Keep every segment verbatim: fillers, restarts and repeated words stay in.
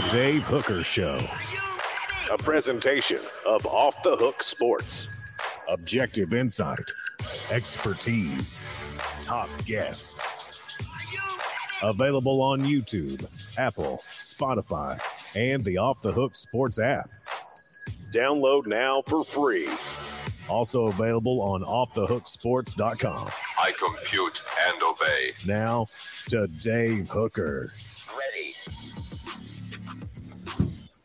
The Dave Hooker Show. A presentation of Off the Hook Sports. Objective insight, expertise, top guests. Available on YouTube, Apple, Spotify, and the Off the Hook Sports app. Download now for free. Also available on off the hook sports dot com. I compute and obey. Now to Dave Hooker. Ready.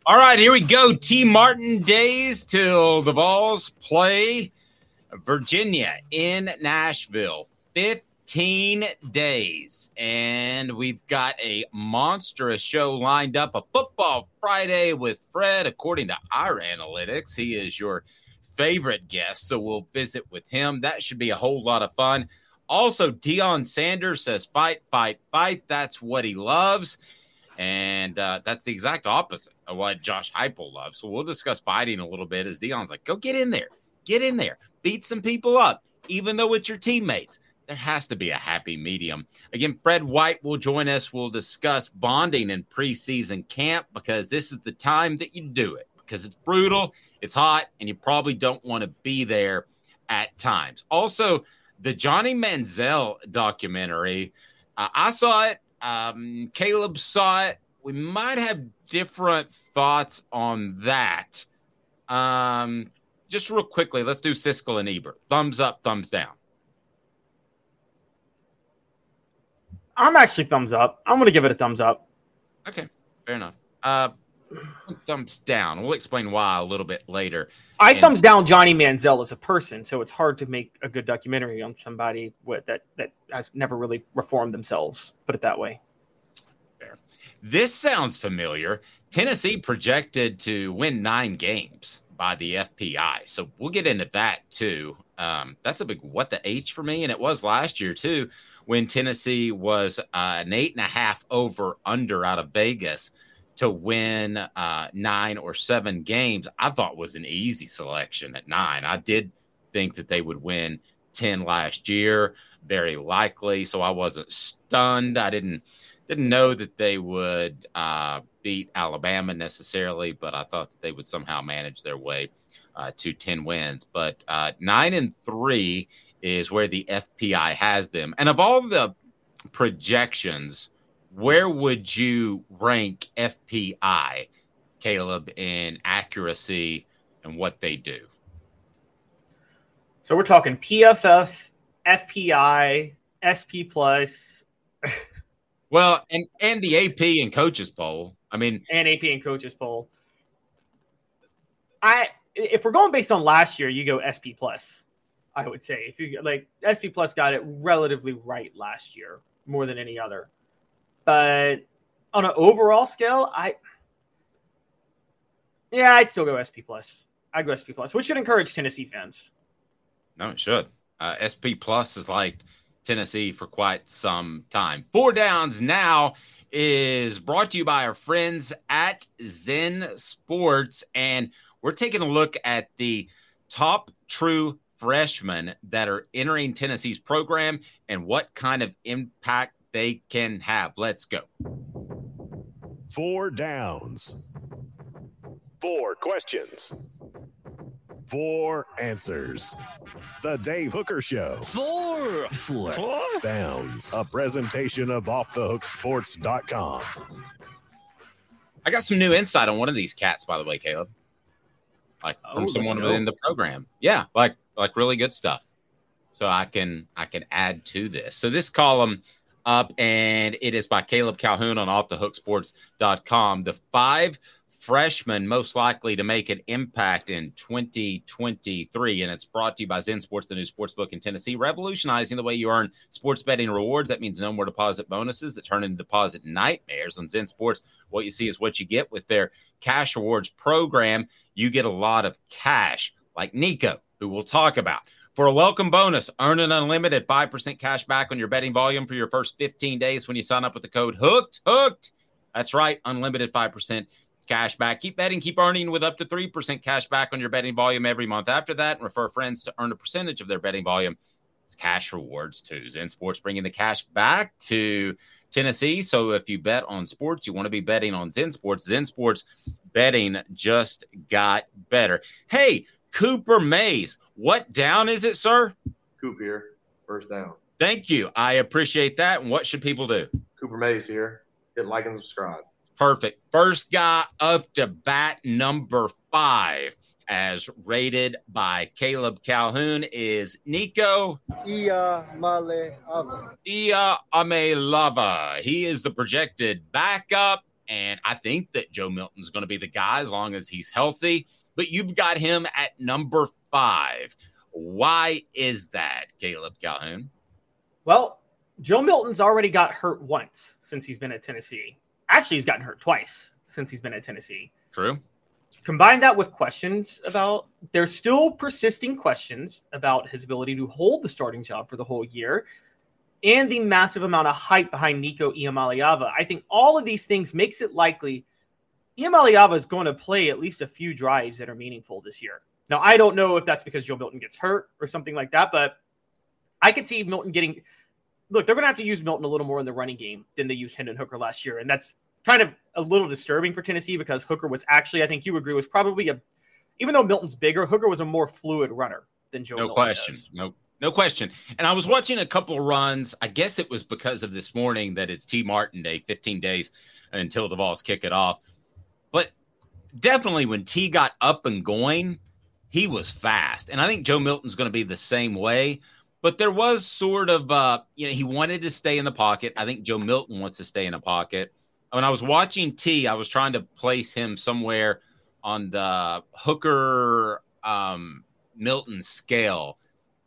All right, here we go. Tee Martin days till the Vols play Virginia in Nashville. fifteen days. And we've got a monstrous show lined up. A Football Friday with Fred. According to our analytics, he is your favorite guest, so we'll visit with him. That should be a whole lot of fun. Also, Deion Sanders says fight, fight, fight. That's what he loves. And uh, that's the exact opposite of what Josh Heupel loves. So we'll discuss fighting a little bit as Deion's like, go get in there. Get in there. Beat some people up, even though it's your teammates. There has to be a happy medium. Again, Fred White will join us. We'll discuss bonding in preseason camp because this is the time that you do it because it's brutal, it's hot, and you probably don't want to be there at times. Also, the Johnny Manziel documentary, uh, I saw it. Um, Caleb saw it. We might have different thoughts on that. Um, just real quickly, let's do Siskel and Ebert. Thumbs up, thumbs down. I'm actually thumbs up. I'm going to give it a thumbs up. Okay, fair enough. Uh, thumbs down. We'll explain why a little bit later. I and- thumbs down Johnny Manziel as a person, so it's hard to make a good documentary on somebody with, that, that has never really reformed themselves, put it that way. Fair. This sounds familiar. Tennessee projected to win nine games by the F P I, so we'll get into that too. Um, that's a big what the H for me, and it was last year too, when Tennessee was uh, an eight and a half over under out of Vegas to win uh, nine or seven games. I thought was an easy selection at nine. I did think that they would win ten last year, very likely. So I wasn't stunned. I didn't didn't know that they would uh, beat Alabama necessarily, but I thought that they would somehow manage their way uh, to ten wins. But uh, nine and three is where the F P I has them. And of all the projections, where would you rank F P I, Caleb, in accuracy and what they do? So we're talking P F F, F P I, S P plus. Well, and, and the A P and Coaches Poll. I mean, and A P and Coaches Poll. I if we're going based on last year, you go S P plus. I would say if you like S P plus got it relatively right last year more than any other, but on an overall scale, I, yeah, I'd still go S P plus. I'd go S P plus, which should encourage Tennessee fans. No, it should. Uh, S P plus is like Tennessee for quite some time. Four Downs Now is brought to you by our friends at Zen Sports. And we're taking a look at the top true freshmen that are entering Tennessee's program and what kind of impact they can have. Let's go. Four downs. Four questions. Four answers. The Dave Hooker Show. Four. Four, Four. Downs. A presentation of off the hook sports dot com. I got some new insight on one of these cats, by the way, Caleb. Like from oh, someone within the program. Yeah, like like really good stuff. So I can I can add to this. So this column up, and it is by Caleb Calhoun on off the hook sports dot com. The five freshmen most likely to make an impact in twenty twenty-three, and it's brought to you by Zen Sports, the new sports book in Tennessee, revolutionizing the way you earn sports betting rewards. That means no more deposit bonuses that turn into deposit nightmares. On Zen Sports, what you see is what you get with their cash rewards program. You get a lot of cash, like Nico, who we'll talk about. For a welcome bonus, earn an unlimited five percent cash back on your betting volume for your first fifteen days when you sign up with the code HOOKED, HOOKED. That's right, unlimited five percent cash back. Keep betting, keep earning with up to three percent cash back on your betting volume every month after that, and refer friends to earn a percentage of their betting volume It's cash rewards, too. Zen Sports bringing the cash back to Tennessee. So if you bet on sports, you want to be betting on Zen Sports. Zen Sports betting just got better. Hey, Cooper Mays, what down is it, sir? Coop here. First down. Thank you. I appreciate that. And what should people do? Cooper Mays here. Hit like and subscribe. Perfect. First guy up to bat, number five, as rated by Caleb Calhoun, is Nico Iamaleava. Iamaleava. He is the projected backup, and I think that Joe Milton's going to be the guy as long as he's healthy. But you've got him at number five. Why is that, Caleb Calhoun? Well, Joe Milton's already got hurt once since he's been at Tennessee. Actually, he's gotten hurt twice since he's been at Tennessee. True. Combine that with questions about, there's still persisting questions about his ability to hold the starting job for the whole year, and the massive amount of hype behind Nico Iamaleava. I think all of these things makes it likely Iamaleava is going to play at least a few drives that are meaningful this year. Now, I don't know if that's because Joe Milton gets hurt or something like that, but I could see Milton getting... Look, they're going to have to use Milton a little more in the running game than they used Hendon Hooker last year. And that's kind of a little disturbing for Tennessee because Hooker was actually, I think you agree, was probably a, even though Milton's bigger, Hooker was a more fluid runner than Joe Milton. No question. No, no question. And I was watching a couple runs. I guess it was because of this morning that it's Tee Martin Day, fifteen days until the Vols kick it off. But definitely when Tee got up and going, he was fast. And I think Joe Milton's going to be the same way. But there was sort of, uh, you know, he wanted to stay in the pocket. I think Joe Milton wants to stay in the pocket. When I was watching T, I was trying to place him somewhere on the Hooker um, Milton scale.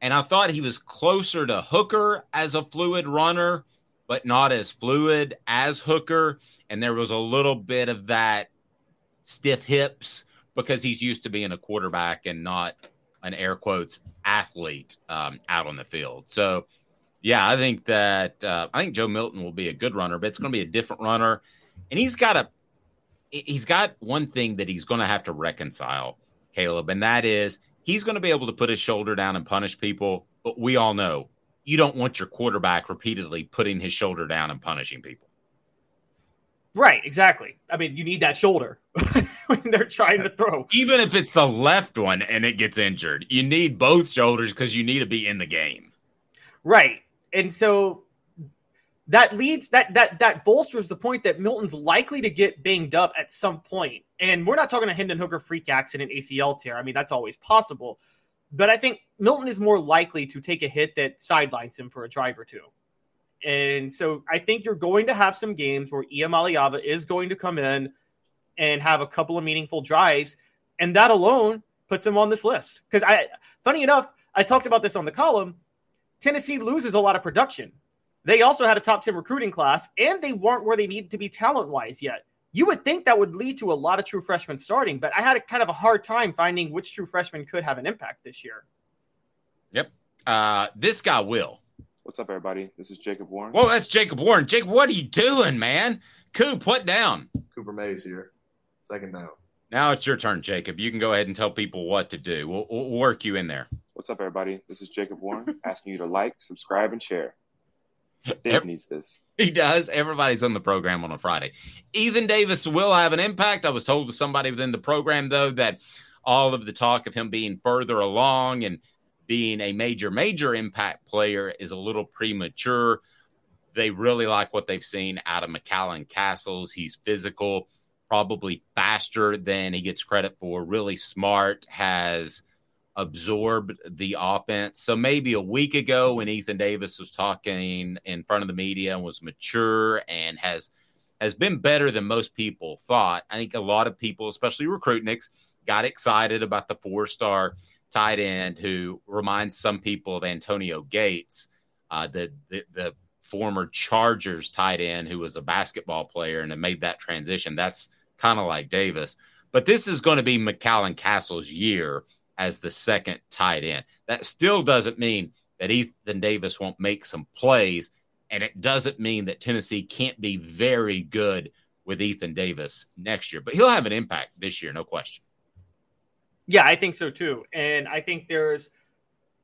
And I thought he was closer to Hooker as a fluid runner, but not as fluid as Hooker. And there was a little bit of that stiff hips because he's used to being a quarterback and not an air quotes athlete um, out on the field. So, yeah, I think that uh, I think Joe Milton will be a good runner, but it's going to be a different runner. And he's got a he's got one thing that he's going to have to reconcile, Caleb, and that is he's going to be able to put his shoulder down and punish people. But we all know you don't want your quarterback repeatedly putting his shoulder down and punishing people. Right, exactly. I mean, you need that shoulder when they're trying to throw. Even if it's the left one and it gets injured, you need both shoulders because you need to be in the game. Right. And so that leads that that that bolsters the point that Milton's likely to get banged up at some point. And we're not talking a Hendon Hooker freak accident, A C L tear. I mean, that's always possible. But I think Milton is more likely to take a hit that sidelines him for a drive or two. And so I think you're going to have some games where Iamaleava is going to come in and have a couple of meaningful drives. And that alone puts him on this list. Because I, funny enough, I talked about this on the column. Tennessee loses a lot of production. They also had a top ten recruiting class, and they weren't where they needed to be talent-wise yet. You would think that would lead to a lot of true freshmen starting, but I had a kind of a hard time finding which true freshman could have an impact this year. Yep. Uh, this guy will. What's up, everybody? This is Jacob Warren. Well, that's Jacob Warren. Jacob, what are you doing, man? Coop, what down? Cooper Mays here. Second down. Now it's your turn, Jacob. You can go ahead and tell people what to do. We'll, we'll work you in there. What's up, everybody? This is Jacob Warren asking you to like, subscribe, and share. Dave needs this. He does. Everybody's on the program on a Friday. Ethan Davis will have an impact. I was told to somebody within the program, though, that all of the talk of him being further along and being a major, major impact player is a little premature. They really like what they've seen out of McAllen Castles. He's physical, probably faster than he gets credit for, really smart, has absorbed the offense. So maybe a week ago when Ethan Davis was talking in front of the media and was mature and has has been better than most people thought, I think a lot of people, especially Recruitniks, got excited about the four-star tight end who reminds some people of Antonio Gates, uh, the, the the former Chargers tight end who was a basketball player and made that transition. That's kind of like Davis. But this is going to be McAllen Castle's year as the second tight end. That still doesn't mean that Ethan Davis won't make some plays, and it doesn't mean that Tennessee can't be very good with Ethan Davis next year. But he'll have an impact this year, no question. Yeah, I think so, too. And I think there's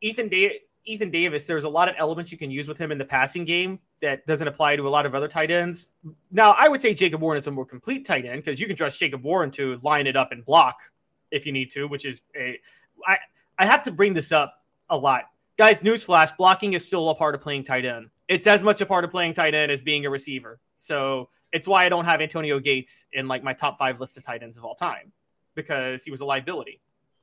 Ethan Davis. Ethan Davis, there's a lot of elements you can use with him in the passing game that doesn't apply to a lot of other tight ends. Now, I would say Jacob Warren is a more complete tight end because you can trust Jacob Warren to line it up and block if you need to, which is a I, I have to bring this up a lot. Guys, newsflash, blocking is still a part of playing tight end. It's as much a part of playing tight end as being a receiver. So it's why I don't have Antonio Gates in like my top five list of tight ends of all time because he was a liability.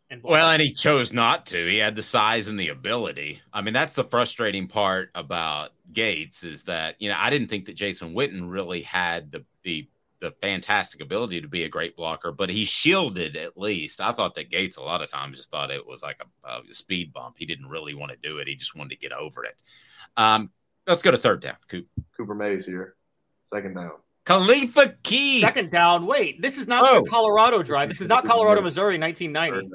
And well, and he chose not to. He had the size and the ability. I mean, that's the frustrating part about Gates is that, you know, I didn't think that Jason Witten really had the the, the fantastic ability to be a great blocker, but he shielded at least. I thought that Gates a lot of times just thought it was like a, a speed bump. He didn't really want to do it. He just wanted to get over it. Um, let's go to third down. Coop. Cooper Mays here. Second down. Khalifa Keith. Second down. Wait, this is not oh. the Colorado drive. This is not Colorado, Missouri, nineteen ninety.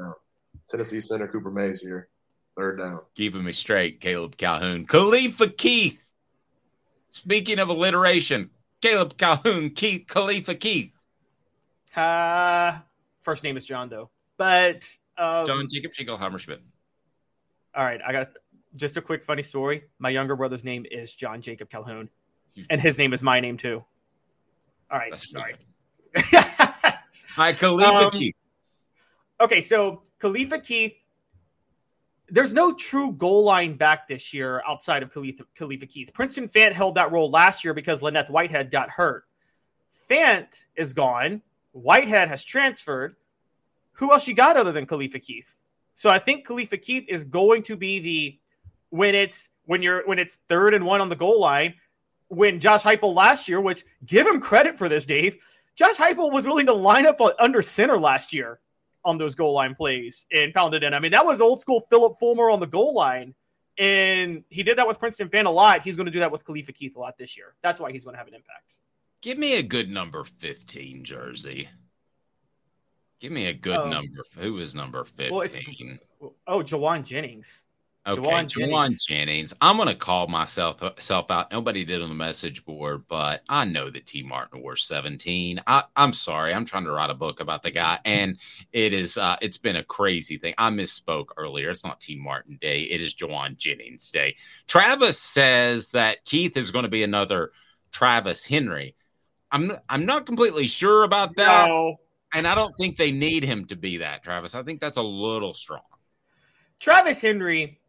Tennessee center Cooper Mays here. Third down. Keeping me straight, Caleb Calhoun. Khalifa Keith. Speaking of alliteration, Caleb Calhoun, Keith, Khalifa Keith. Uh, first name is John, though. But um, John Jacob Schickelhammerschmidt. All right. I got just a quick funny story. My younger brother's name is John Jacob Calhoun, and his name is my name, too. All right. That's sorry. Hi, Khalifa um, Keith. Okay, so Khalifa Keith, there's no true goal line back this year outside of Khalifa, Khalifa Keith. Princeton Fant held that role last year because Lynnette Whitehead got hurt. Fant is gone. Whitehead has transferred. Who else you got other than Khalifa Keith? So I think Khalifa Keith is going to be the when it's when you're when it's third and one on the goal line. When Josh Heupel last year, which give him credit for this, Dave, Josh Heupel was willing to line up under center last year on those goal line plays and pound it in. I mean, that was old school Philip Fulmer on the goal line. And he did that with Princeton Fant a lot. He's going to do that with Khalifa Keith a lot this year. That's why he's going to have an impact. Give me a good number fifteen jersey. Give me a good um, number. Who is number fifteen? Well, it's, oh, Jawan Jennings. Okay, Jawan Jennings. Jawan Jennings. I'm going to call myself self out. Nobody did on the message board, but I know that Tee Martin wore seventeen. I, I'm sorry. I'm trying to write a book about the guy, and it is, uh, it's been a crazy thing. I misspoke earlier. It's not Tee Martin Day. It is Jawan Jennings Day. Travis says that Keith is going to be another Travis Henry. I'm, I'm not completely sure about that, no. And I don't think they need him to be that, Travis. I think that's a little strong. Travis Henry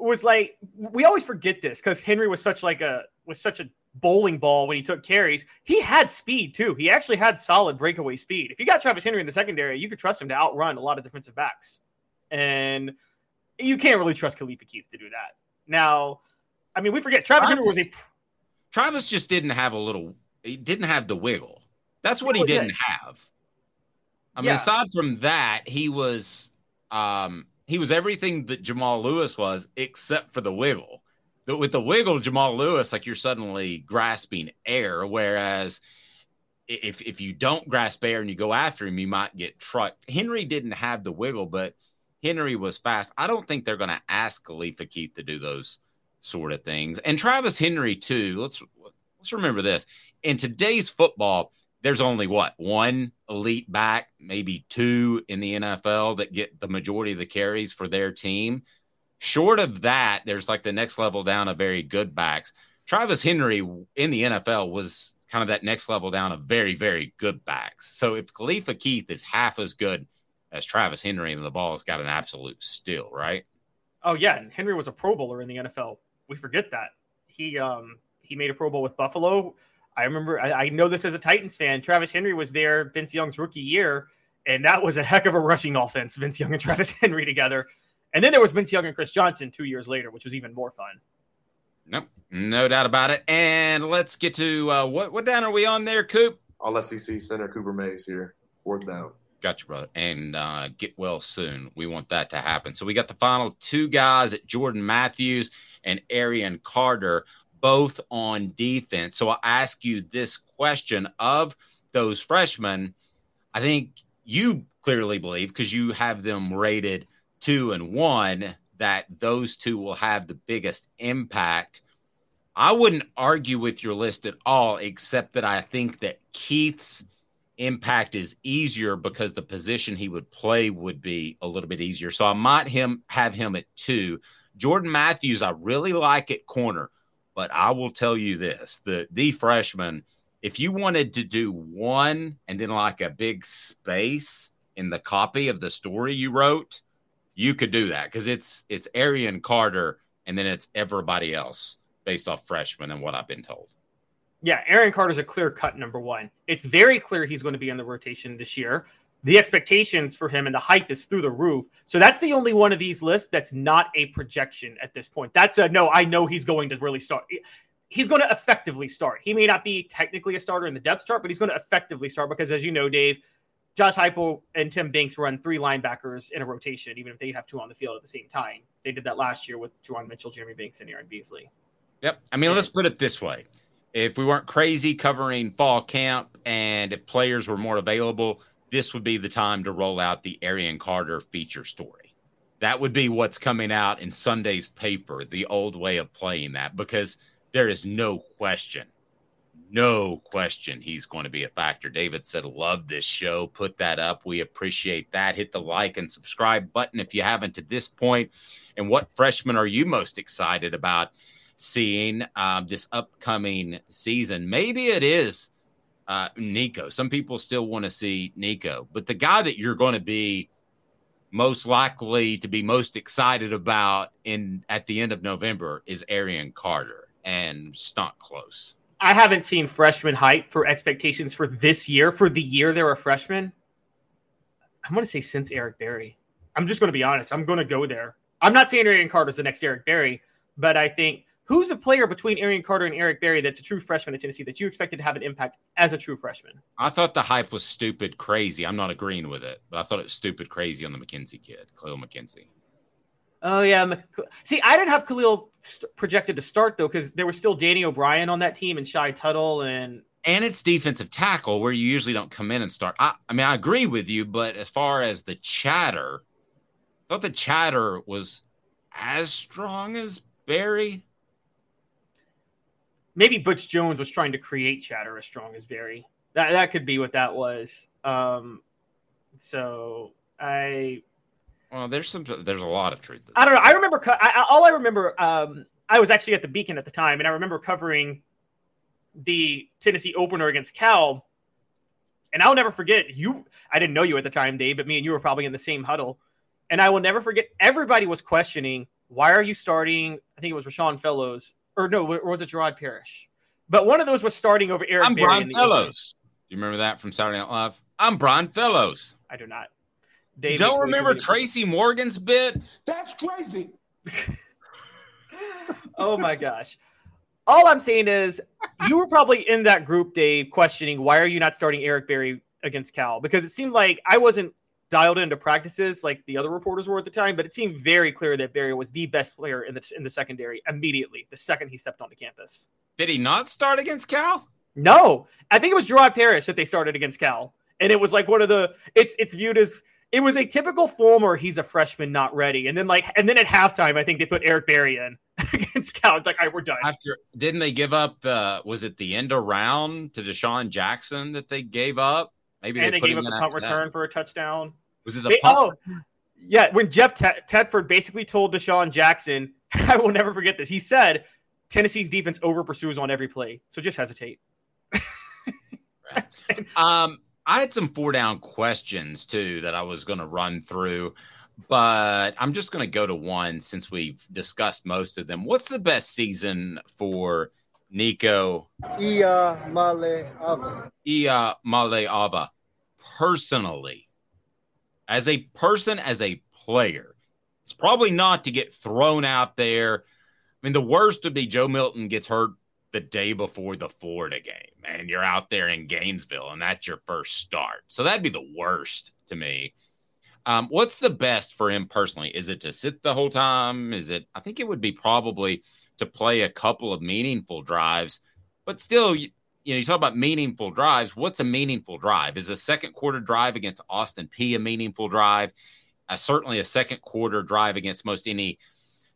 was like, we always forget this because Henry was such like a was such a bowling ball when he took carries. He had speed too. He actually had solid breakaway speed. If you got Travis Henry in the secondary, you could trust him to outrun a lot of defensive backs, and you can't really trust Khalifa Keith to do that. Now, I mean, we forget Travis, Travis Henry was a Travis just didn't have a little. He didn't have the wiggle. That's what he didn't it. have. I mean, yeah. Aside from that, he was. Um, He was everything that Jamal Lewis was, except for the wiggle. But with the wiggle, Jamal Lewis, like you're suddenly grasping air. Whereas if if you don't grasp air and you go after him, you might get trucked. Henry didn't have the wiggle, but Henry was fast. I don't think they're going to ask Khalifa Keith to do those sort of things. And Travis Henry too. Let's let's remember this. In today's football, there's only, what, one elite back, maybe two in the N F L that get the majority of the carries for their team. Short of that, there's like the next level down of very good backs. Travis Henry in the N F L was kind of that next level down of very, very good backs. So if Khalifa Keith is half as good as Travis Henry, then the ball's got an absolute steal, right? Oh, yeah, and Henry was a Pro Bowler in the N F L. We forget that. He um, he made a Pro Bowl with Buffalo. I remember, I, I know this as a Titans fan. Travis Henry was there, Vince Young's rookie year, and that was a heck of a rushing offense, Vince Young and Travis Henry together. And then there was Vince Young and Chris Johnson two years later, which was even more fun. Nope, no doubt about it. And let's get to, uh, what what down are we on there, Coop? All S E C center Cooper Mays here, fourth down. Gotcha, brother. And uh, get well soon. We want that to happen. So we got the final two guys at Jordan Matthews and Arion Carter, both on defense. So I'll ask you this question. Of those freshmen, I think you clearly believe, because you have them rated two and one, that those two will have the biggest impact. I wouldn't argue with your list at all, except that I think that Keith's impact is easier because the position he would play would be a little bit easier. So I might him have him at two. Jordan Matthews, I really like at corner, but I will tell you this, the, the freshman, if you wanted to do one and then like a big space in the copy of the story you wrote, you could do that because it's it's Arion Carter and then it's everybody else based off freshmen and what I've been told. Yeah, Arion Carter's a clear-cut number one. It's very clear he's going to be in the rotation this year. The expectations for him and the hype is through the roof. So that's the only one of these lists that's not a projection at this point. That's a, no, I know he's going to really start. He's going to effectively start. He may not be technically a starter in the depth chart, but he's going to effectively start because, as you know, Dave, Josh Heupel and Tim Banks run three linebackers in a rotation, even if they have two on the field at the same time. They did that last year with Jawan Mitchell, Jeremy Banks, and Aaron Beasley. Yep. I mean, let's put it this way. If we weren't crazy covering fall camp and if players were more available, this would be the time to roll out the Arion Carter feature story. That would be what's coming out in Sunday's paper, the old way of playing that, because there is no question, no question he's going to be a factor. David said, love this show. Put that up. We appreciate that. Hit the like and subscribe button if you haven't at this point. And what freshmen are you most excited about seeing um, this upcoming season? Maybe it is uh, Nico. Some people still want to see Nico, but the guy that you're going to be most likely to be most excited about in at the end of November is Arion Carter, and it's not close. I haven't seen freshman hype for expectations for this year, for the year they're a freshman. I'm going to say since Eric Berry. I'm just going to be honest. I'm going to go there. I'm not saying Arion Carter's the next Eric Berry, but I think who's a player between Arion Carter and Eric Berry that's a true freshman at Tennessee that you expected to have an impact as a true freshman? I thought the hype was stupid crazy. I'm not agreeing with it, but I thought it was stupid crazy on the McKenzie kid, Khalil McKenzie. Oh, yeah. See, I didn't have Khalil st- projected to start, though, because there was still Danny O'Brien on that team and Shai Tuttle. And and it's defensive tackle where you usually don't come in and start. I, I mean, I agree with you, but as far as the chatter, I thought the chatter was as strong as Berry. Maybe Butch Jones was trying to create chatter as strong as Berry. That that could be what that was. Um, so I. Well, there's some. There's a lot of truth to that. I don't know. I remember I, all I remember. Um, I was actually at the Beacon at the time, and I remember covering the Tennessee opener against Cal. And I'll never forget you. I didn't know you at the time, Dave, but me and you were probably in the same huddle. And I will never forget. Everybody was questioning, why are you starting? I think it was Rashawn Fellows. Or no, or was it Gerard Parrish? But one of those was starting over Eric I'm Berry. I'm Brian Fellows. Do you remember that from Saturday Night Live? I'm Brian Fellows. I do not. David, you don't remember David. Tracy Morgan's bit? That's crazy. Oh, my gosh. All I'm saying is you were probably in that group, Dave, questioning why are you not starting Eric Berry against Cal? Because it seemed like I wasn't dialed into practices like the other reporters were at the time, but it seemed very clear that Berry was the best player in the in the secondary immediately, the second he stepped onto campus. Did he not start against Cal? No. I think it was Gerard Parrish that they started against Cal. And it was like one of the – it's it's viewed as – it was a typical Fulmer, he's a freshman, not ready. And then like and then at halftime, I think they put Eric Berry in against Cal. It's like, all right, we're done. After, didn't they give up uh, – was it the end of round to Deshaun Jackson that they gave up? Maybe and they, they gave him up a punt return that. For a touchdown. Was it the they, punt? Oh, yeah. When Jeff T- Tedford basically told Deshaun Jackson, I will never forget this. He said, Tennessee's defense over pursues on every play. So just hesitate. Right. um, I had some four down questions too that I was going to run through, but I'm just going to go to one since we've discussed most of them. What's the best season for Nico Iamaleava. Iamaleava. Personally, as a person, as a player, it's probably not to get thrown out there. I mean, the worst would be Joe Milton gets hurt the day before the Florida game, and you're out there in Gainesville, and that's your first start. So that'd be the worst to me. Um, what's the best for him personally? Is it to sit the whole time? Is it? I think it would be probably to play a couple of meaningful drives, but still, you, you know, you talk about meaningful drives. What's a meaningful drive? Is a second quarter drive against Austin Peay a meaningful drive? Uh, certainly a second quarter drive against most any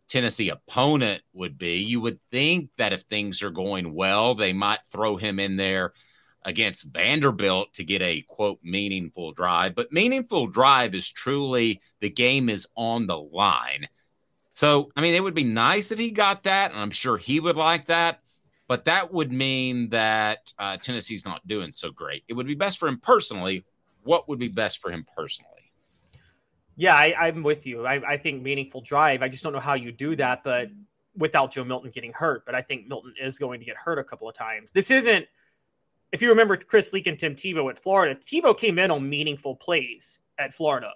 Tennessee opponent would be. You would think that if things are going well, they might throw him in there against Vanderbilt to get a, quote, meaningful drive. But meaningful drive is truly the game is on the line. So, I mean, it would be nice if he got that, and I'm sure he would like that. But that would mean that uh, Tennessee's not doing so great. It would be best for him personally. What would be best for him personally? Yeah, I, I'm with you. I, I think meaningful drive. I just don't know how you do that, but without Joe Milton getting hurt. But I think Milton is going to get hurt a couple of times. This isn't, if you remember Chris Leak and Tim Tebow at Florida, Tebow came in on meaningful plays at Florida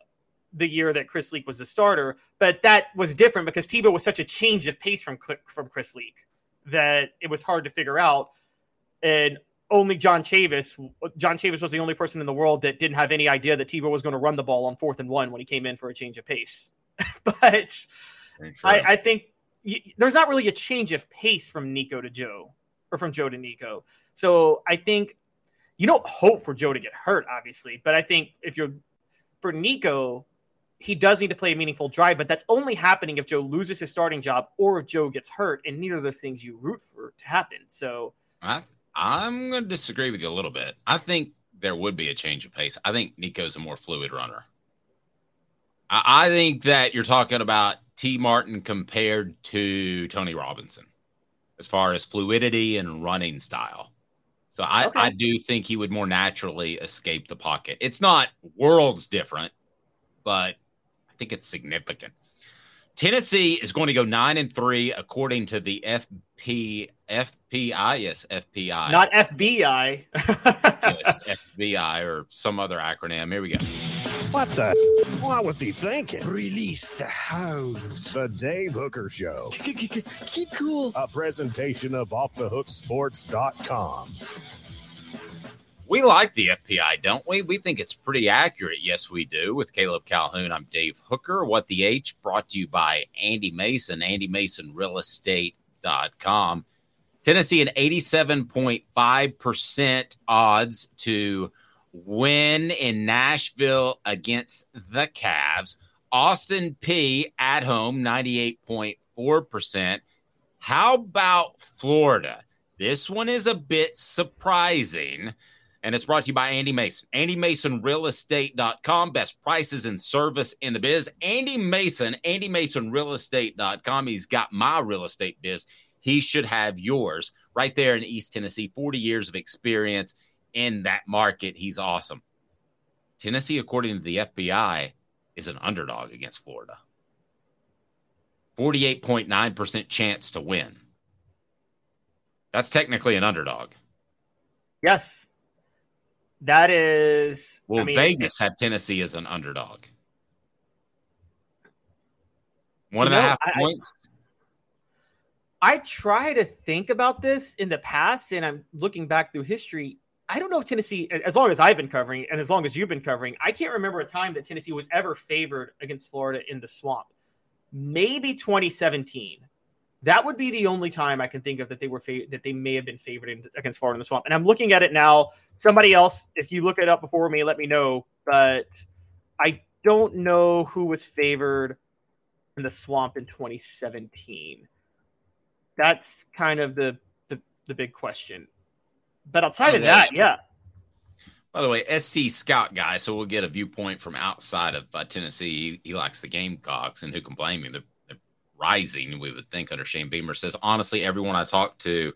the year that Chris Leak was the starter. But that was different because Tebow was such a change of pace from, from Chris Leak that it was hard to figure out. And only John Chavis, John Chavis was the only person in the world that didn't have any idea that Tebow was going to run the ball on fourth and one when he came in for a change of pace. But I, I think you, there's not really a change of pace from Nico to Joe or from Joe to Nico. So I think you don't hope for Joe to get hurt, obviously, but I think if you're for Nico, he does need to play a meaningful drive, but that's only happening if Joe loses his starting job or if Joe gets hurt, and neither of those things you root for to happen. So I, I'm going to disagree with you a little bit. I think there would be a change of pace. I think Nico's a more fluid runner. I, I think that you're talking about Tee Martin compared to Tony Robinson as far as fluidity and running style. So I, okay. I do think he would more naturally escape the pocket. It's not worlds different, but I think it's significant. Tennessee is going to go nine and three, according to the F P F P I. Yes, F P I, not F B I. Yes, F B I or some other acronym. Here we go. What the? What was he thinking? Release the hounds. The Dave Hooker Show. Keep cool. A presentation of off the hook sports dot com. We like the F P I, don't we? We think it's pretty accurate. Yes, we do. With Caleb Calhoun, I'm Dave Hooker. What the H, brought to you by Andy Mason, andy mason real estate dot com. Tennessee an eighty-seven point five percent odds to win in Nashville against the Cavs. Austin Peay at home, ninety-eight point four percent. How about Florida? This one is a bit surprising. And it's brought to you by Andy Mason. andy mason real estate dot com. Best prices and service in the biz. Andy Mason, andy mason real estate dot com. He's got my real estate biz. He should have yours right there in East Tennessee. forty years of experience in that market. He's awesome. Tennessee, according to the F B I, is an underdog against Florida. forty-eight point nine percent chance to win. That's technically an underdog. Yes. That is... Well, I mean, Vegas have Tennessee as an underdog. One and know, a half I, points. I, I try to think about this in the past, and I'm looking back through history. I don't know if Tennessee, as long as I've been covering, and as long as you've been covering, I can't remember a time that Tennessee was ever favored against Florida in the swamp. Maybe twenty seventeen. That would be the only time I can think of that they were fav- that they may have been favored in, against Florida in the swamp. And I'm looking at it now. Somebody else, if you look it up before me, let me know. But I don't know who was favored in the swamp in twenty seventeen. That's kind of the the, the big question. But outside of that, yeah. By the way, S C Scout guy, so we'll get a viewpoint from outside of uh, Tennessee. He, he likes the Gamecocks, and who can blame him? The, rising, we would think, under Shane Beamer, says, honestly, everyone I talk to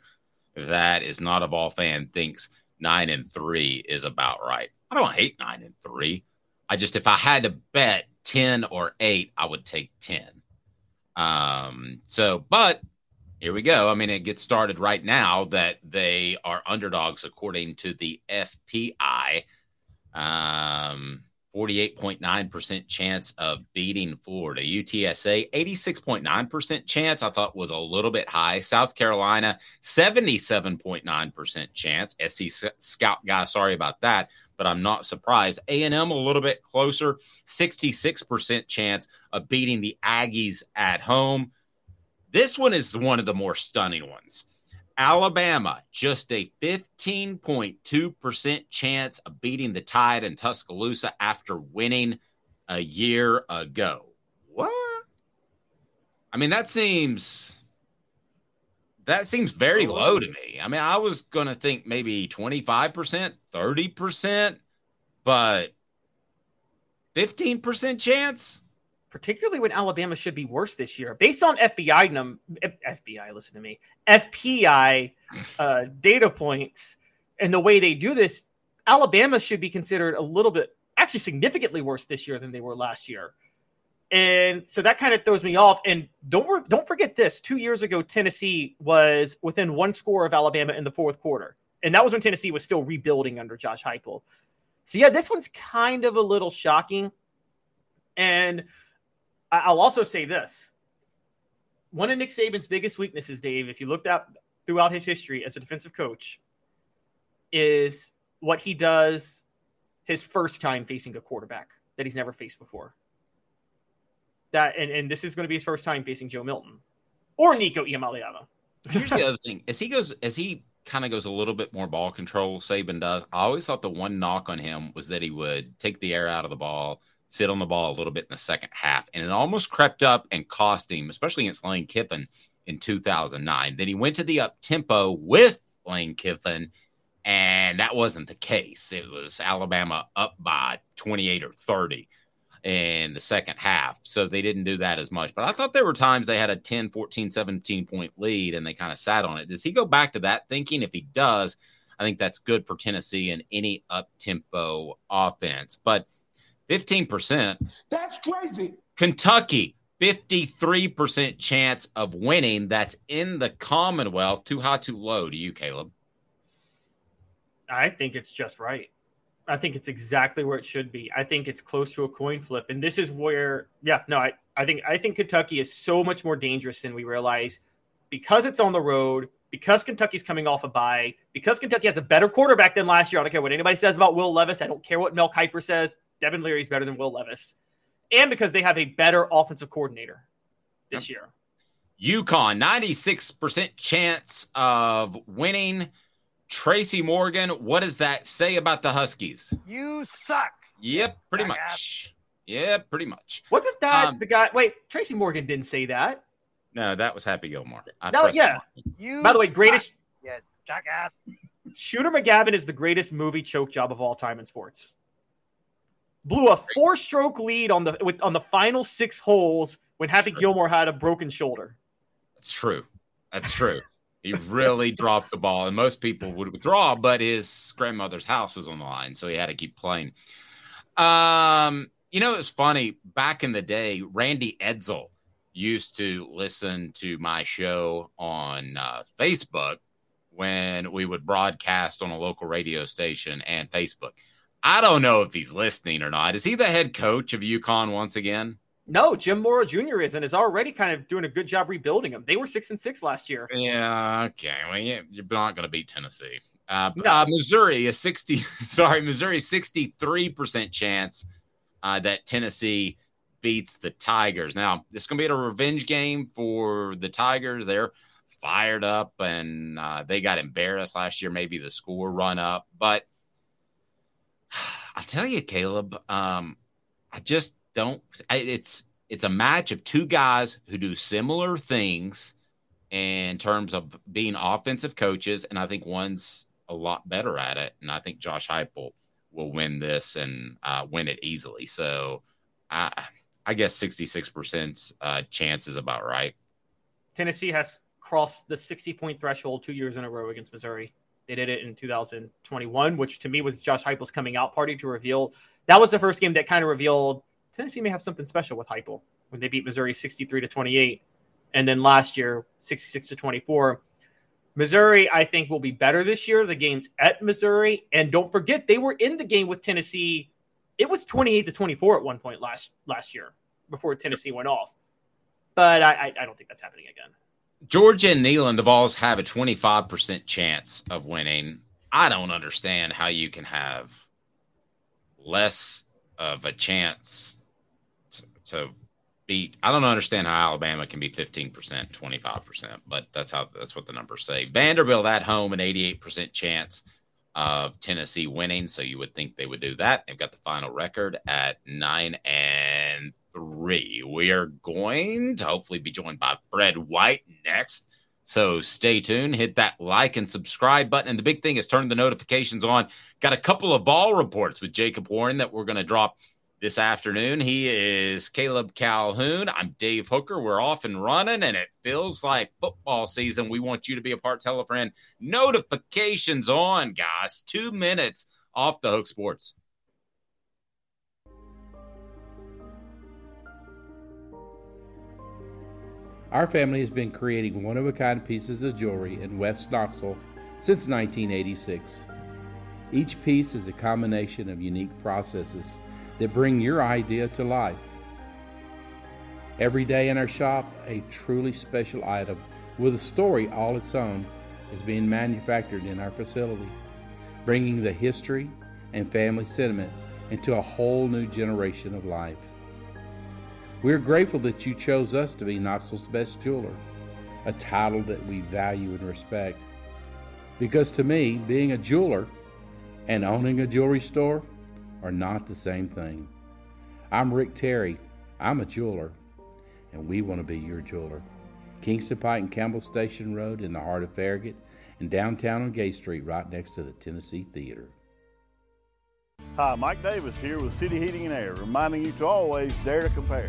that is not a ball fan thinks nine and three is about right. I don't hate nine and three. I just, if I had to bet ten or eight, I would take ten. Um, so, but here we go. I mean, it gets started right now that they are underdogs, according to the F P I. Um, forty-eight point nine percent chance of beating Florida. U T S A, eighty-six point nine percent chance, I thought was a little bit high. South Carolina, seventy-seven point nine percent chance. S C Scout guy, sorry about that, but I'm not surprised. A and M a little bit closer, sixty-six percent chance of beating the Aggies at home. This one is one of the more stunning ones. Alabama, just a fifteen point two percent chance of beating the Tide in Tuscaloosa after winning a year ago. What? I mean, that seems that seems very low to me. I mean, I was going to think maybe twenty-five percent, thirty percent, but fifteen percent chance? particularly when Alabama should be worse this year. Based on F B I num F B I, listen to me, F P I uh, data points and the way they do this, Alabama should be considered a little bit, actually significantly worse this year than they were last year. And so that kind of throws me off. And don't don't forget this. Two years ago, Tennessee was within one score of Alabama in the fourth quarter. And that was when Tennessee was still rebuilding under Josh Heupel. So, yeah, this one's kind of a little shocking. And I'll also say this. One of Nick Saban's biggest weaknesses, Dave, if you looked at throughout his history as a defensive coach, is what he does his first time facing a quarterback that he's never faced before. That and, and this is going to be his first time facing Joe Milton or Nico Iamaleava. Here's the other thing. As he goes, as he kind of goes a little bit more ball control, Saban does. I always thought the one knock on him was that he would take the air out of the ball, sit on the ball a little bit in the second half. And it almost crept up and cost him, especially against Lane Kiffin in two thousand nine. Then he went to the up tempo with Lane Kiffin, and that wasn't the case. It was Alabama up by twenty-eight or thirty. In the second half, so they didn't do that as much. But I thought there were times they had a ten, fourteen, seventeen point lead and they kind of sat on it. Does he go back to that thinking? If he does, I think that's good for Tennessee in any up-tempo offense. But fifteen percent, that's crazy. Kentucky, fifty-three percent chance of winning. That's in the Commonwealth. Too high, too low to you, Caleb? I think it's just right. I think it's exactly where it should be. I think it's close to a coin flip. And this is where, yeah, no, I, I think I think Kentucky is so much more dangerous than we realize because it's on the road, because Kentucky's coming off a bye, because Kentucky has a better quarterback than last year. I don't care what anybody says about Will Levis. I don't care what Mel Kiper says. Devin Leary's better than Will Levis. And because they have a better offensive coordinator this year. UConn, ninety-six percent chance of winning. Tracy Morgan, what does that say about the Huskies? You suck. Yep, pretty much. Yeah, pretty much. Wasn't that um, the guy? Wait, Tracy Morgan didn't say that. No, that was Happy Gilmore. I no, yeah. You By the way, greatest. Yeah, jackass. Shooter McGavin is the greatest movie choke job of all time in sports. Blew a four-stroke lead on the with on the final six holes when Happy That's Gilmore true. had a broken shoulder. That's true. That's true. He really dropped the ball, and most people would withdraw, but his grandmother's house was on the line, so he had to keep playing. Um, you know, it's funny. Back in the day, Randy Edsel used to listen to my show on uh, Facebook when we would broadcast on a local radio station and Facebook. I don't know if he's listening or not. Is he the head coach of UConn once again? No, Jim Morrow Junior is and is already kind of doing a good job rebuilding them. They were six and six last year. Yeah, okay. Well, yeah, you're not going to beat Tennessee. Uh, no. uh, Missouri is sixty. Sorry, Missouri sixty-three percent chance uh, that Tennessee beats the Tigers. Now this is going to be a revenge game for the Tigers. They're fired up and uh, they got embarrassed last year. Maybe the score run up, but I'll tell you, Caleb. Um, I just. Don't it's it's a match of two guys who do similar things in terms of being offensive coaches, and I think one's a lot better at it. And I think Josh Heupel will win this and uh, win it easily. So I I guess sixty-six percent uh, chance is about right. Tennessee has crossed the sixty point threshold two years in a row against Missouri. They did it in two thousand twenty-one, which to me was Josh Heupel's coming out party to reveal. That was the first game that kind of revealed. Tennessee may have something special with Heupel when they beat Missouri sixty-three to twenty-eight. And then last year, sixty-six to twenty-four. Missouri, I think, will be better this year. The game's at Missouri. And don't forget, they were in the game with Tennessee. It was twenty-eight to twenty-four at one point last, last year before Tennessee went off. But I, I don't think that's happening again. Georgia and Neyland, the Vols have a twenty-five percent chance of winning. I don't understand how you can have less of a chance to beat. I don't understand how Alabama can be fifteen percent, twenty-five percent, but that's how that's what the numbers say. Vanderbilt at home, an eighty-eight percent chance of Tennessee winning, so you would think they would do that. They've got the final record at nine and three. We are going to hopefully be joined by Fred White next, so stay tuned. Hit that like and subscribe button, and the big thing is turn the notifications on. Got a couple of ball reports with Jacob Warren that we're going to drop this afternoon. He is Caleb Calhoun. I'm Dave Hooker. We're off and running, and it feels like football season. We want you to be a part. Tell a friend. Notifications on, guys. Two minutes off the hook sports. Our family has been creating one-of-a-kind pieces of jewelry in West Knoxville since nineteen eighty-six. Each piece is a combination of unique processes that bring your idea to life. Every day in our shop, a truly special item with a story all its own is being manufactured in our facility, bringing the history and family sentiment into a whole new generation of life. We're grateful that you chose us to be Knoxville's best jeweler, a title that we value and respect. Because to me, being a jeweler and owning a jewelry store are not the same thing. I'm Rick Terry. I'm a jeweler, and we want to be your jeweler. Kingston Pike and Campbell Station Road in the heart of Farragut, and downtown on Gay Street right next to the Tennessee Theater. Hi, Mike Davis here with City Heating and Air, reminding you to always dare to compare.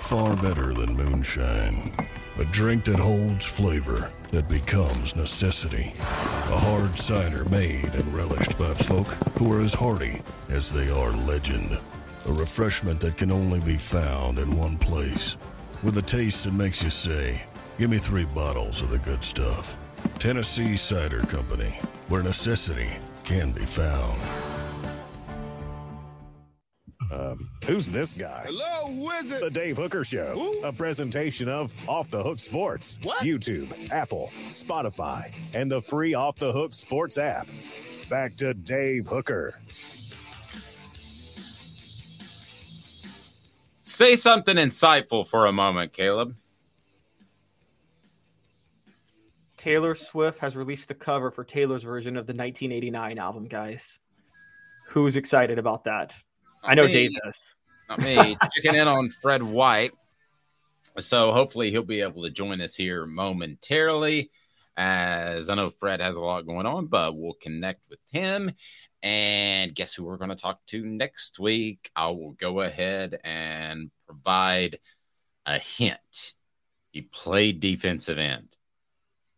far better than moonshine. A drink that holds flavor that becomes necessity. A hard cider made and relished by folk who are as hearty as they are legend. A refreshment that can only be found in one place. With a taste that makes you say, give me three bottles of the good stuff. Tennessee Cider Company, where necessity can be found. Um, who's this guy? Hello, wizard. The Dave Hooker Show. Who? A presentation of Off the Hook Sports. What? YouTube, Apple, Spotify, and the free Off the Hook Sports app. Back to Dave Hooker. Say something insightful for a moment, Caleb. Taylor Swift has released the cover for Taylor's version of the nineteen eighty-nine album, guys. Who's excited about that? Not I know me. Dave does. Not me. Checking in on Fred White. So hopefully he'll be able to join us here momentarily, as I know Fred has a lot going on, but we'll connect with him. And guess who we're going to talk to next week? I will go ahead and provide a hint. He played defensive end.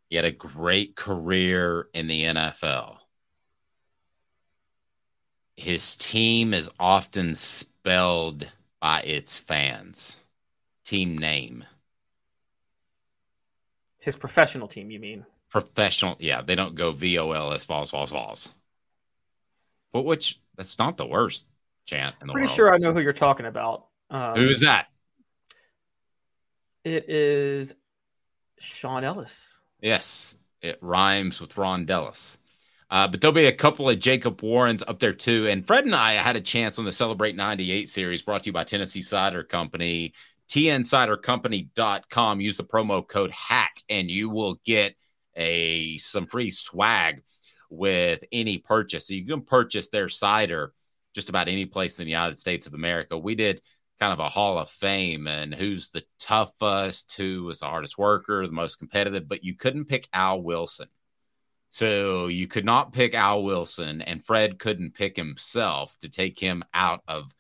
He had a great career in the N F L. His team is often spelled by its fans. Team name. His professional team, you mean? Professional, yeah. They don't go V O L S, Vols, Vols, Vols. But which, that's not the worst chant in the Pretty world. Pretty sure I know who you're talking about. Um, who is that? It is Shaun Ellis. Yes, it rhymes with Ron Dellis. Uh, but there'll be a couple of Jacob Warrens up there, too. And Fred and I had a chance on the Celebrate ninety-eight series brought to you by Tennessee Cider Company, T N Cider Company dot com. Use the promo code HAT, and you will get a some free swag with any purchase. So you can purchase their cider just about any place in the United States of America. We did kind of a Hall of Fame, and who's the toughest, who was the hardest worker, the most competitive, but you couldn't pick Al Wilson. So you could not pick Al Wilson, and Fred couldn't pick himself to take him out of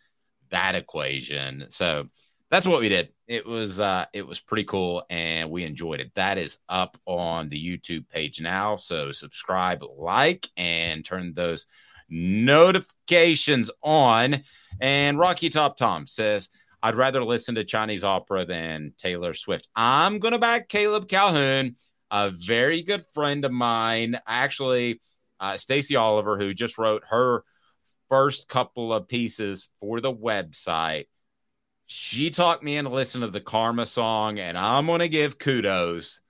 that equation. So that's what we did. It was uh, it was pretty cool, and we enjoyed it. That is up on the YouTube page now. So subscribe, like, and turn those notifications on. And Rocky Top Tom says, I'd rather listen to Chinese opera than Taylor Swift. I'm going to back Caleb Calhoun. A very good friend of mine, actually, uh, Stacey Oliver, who just wrote her first couple of pieces for the website. She talked me into listening to the Karma song, and I'm going to give kudos.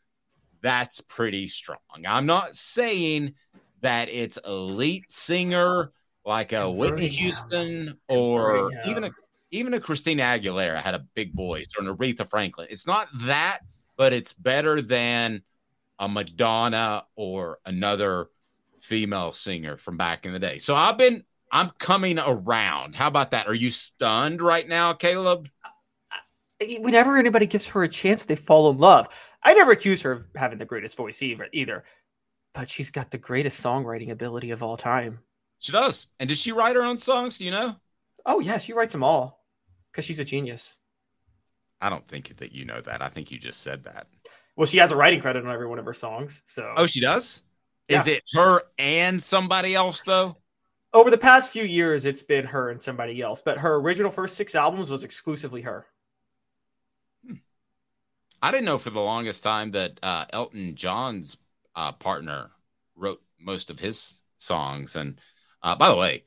That's pretty strong. I'm not saying that it's elite singer like a Whitney Houston or even a even a Christina Aguilera had a big voice, or an Aretha Franklin. It's not that, but it's better than a Madonna or another female singer from back in the day. So I've been, I'm coming around. How about that? Are you stunned right now, Caleb? Whenever anybody gives her a chance, they fall in love. I never accuse her of having the greatest voice either, either, but she's got the greatest songwriting ability of all time. She does. And does she write her own songs? Do you know? Oh, yeah. She writes them all because she's a genius. I don't think that you know that. I think you just said that. Well, she has a writing credit on every one of her songs. So. Oh, she does? Yeah. Is it her and somebody else, though? Over the past few years, it's been her and somebody else. But her original first six albums was exclusively her. Hmm. I didn't know for the longest time that uh, Elton John's uh, partner wrote most of his songs. And uh, by the way,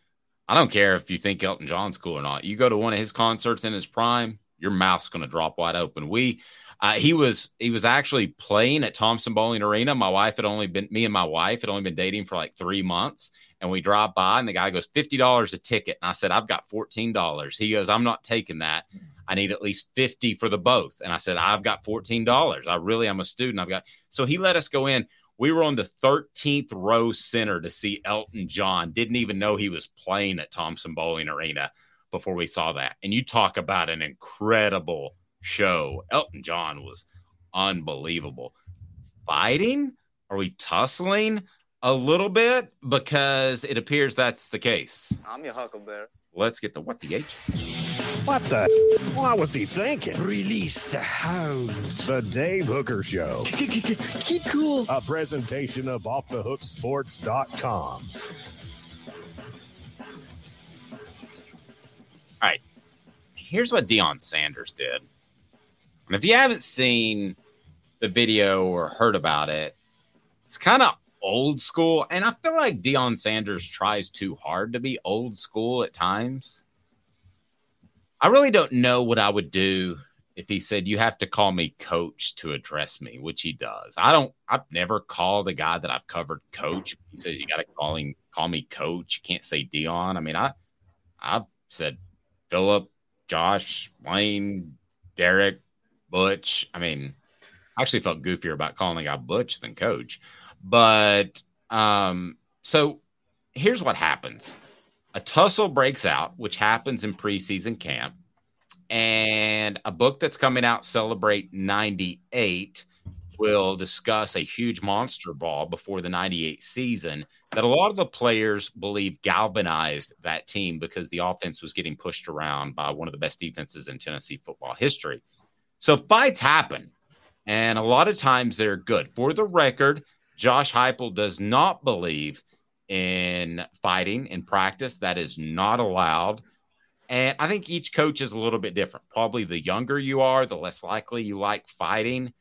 I don't care if you think Elton John's cool or not. You go to one of his concerts in his prime, your mouth's going to drop wide open. We, uh, he was, he was actually playing at Thompson Bowling Arena. My wife had only been, me and my wife had only been dating for like three months. And we drop by and the guy goes, fifty dollars a ticket. And I said, I've got fourteen dollars. He goes, I'm not taking that. I need at least fifty for the both. And I said, I've got fourteen dollars. I really, I'm a student. I've got, so he let us go in. We were on the thirteenth row center to see Elton John. Didn't even know he was playing at Thompson Bowling Arena before we saw that. And you talk about an incredible show. Elton John was unbelievable. Fighting? Are we tussling a little bit? Because it appears that's the case. I'm your huckleberry. Let's get the what the H. What the? What was he thinking? Release the hounds. The Dave Hooker Show. Keep cool. A presentation of off the hook sports dot com. All right. Here's what Deion Sanders did. And if you haven't seen the video or heard about it, it's kind of old school, and I feel like Deion Sanders tries too hard to be old school at times. I really don't know what I would do if he said, you have to call me coach to address me, which he does. I don't, I've never called a guy that I've covered coach. He says, you got to call him, call me coach. You can't say Deion. I mean, I, I've said Philip, Josh, Lane, Derek, Butch. I mean, I actually felt goofier about calling a guy Butch than coach. But um, so here's what happens. A tussle breaks out, which happens in preseason camp. And a book that's coming out, Celebrate ninety-eight, will discuss a huge monster ball before the ninety-eight season that a lot of the players believe galvanized that team because the offense was getting pushed around by one of the best defenses in Tennessee football history. So fights happen, and a lot of times they're good. For the record, Josh Heupel does not believe in fighting in practice. That is not allowed. And I think each coach is a little bit different. Probably the younger you are, the less likely you like fighting.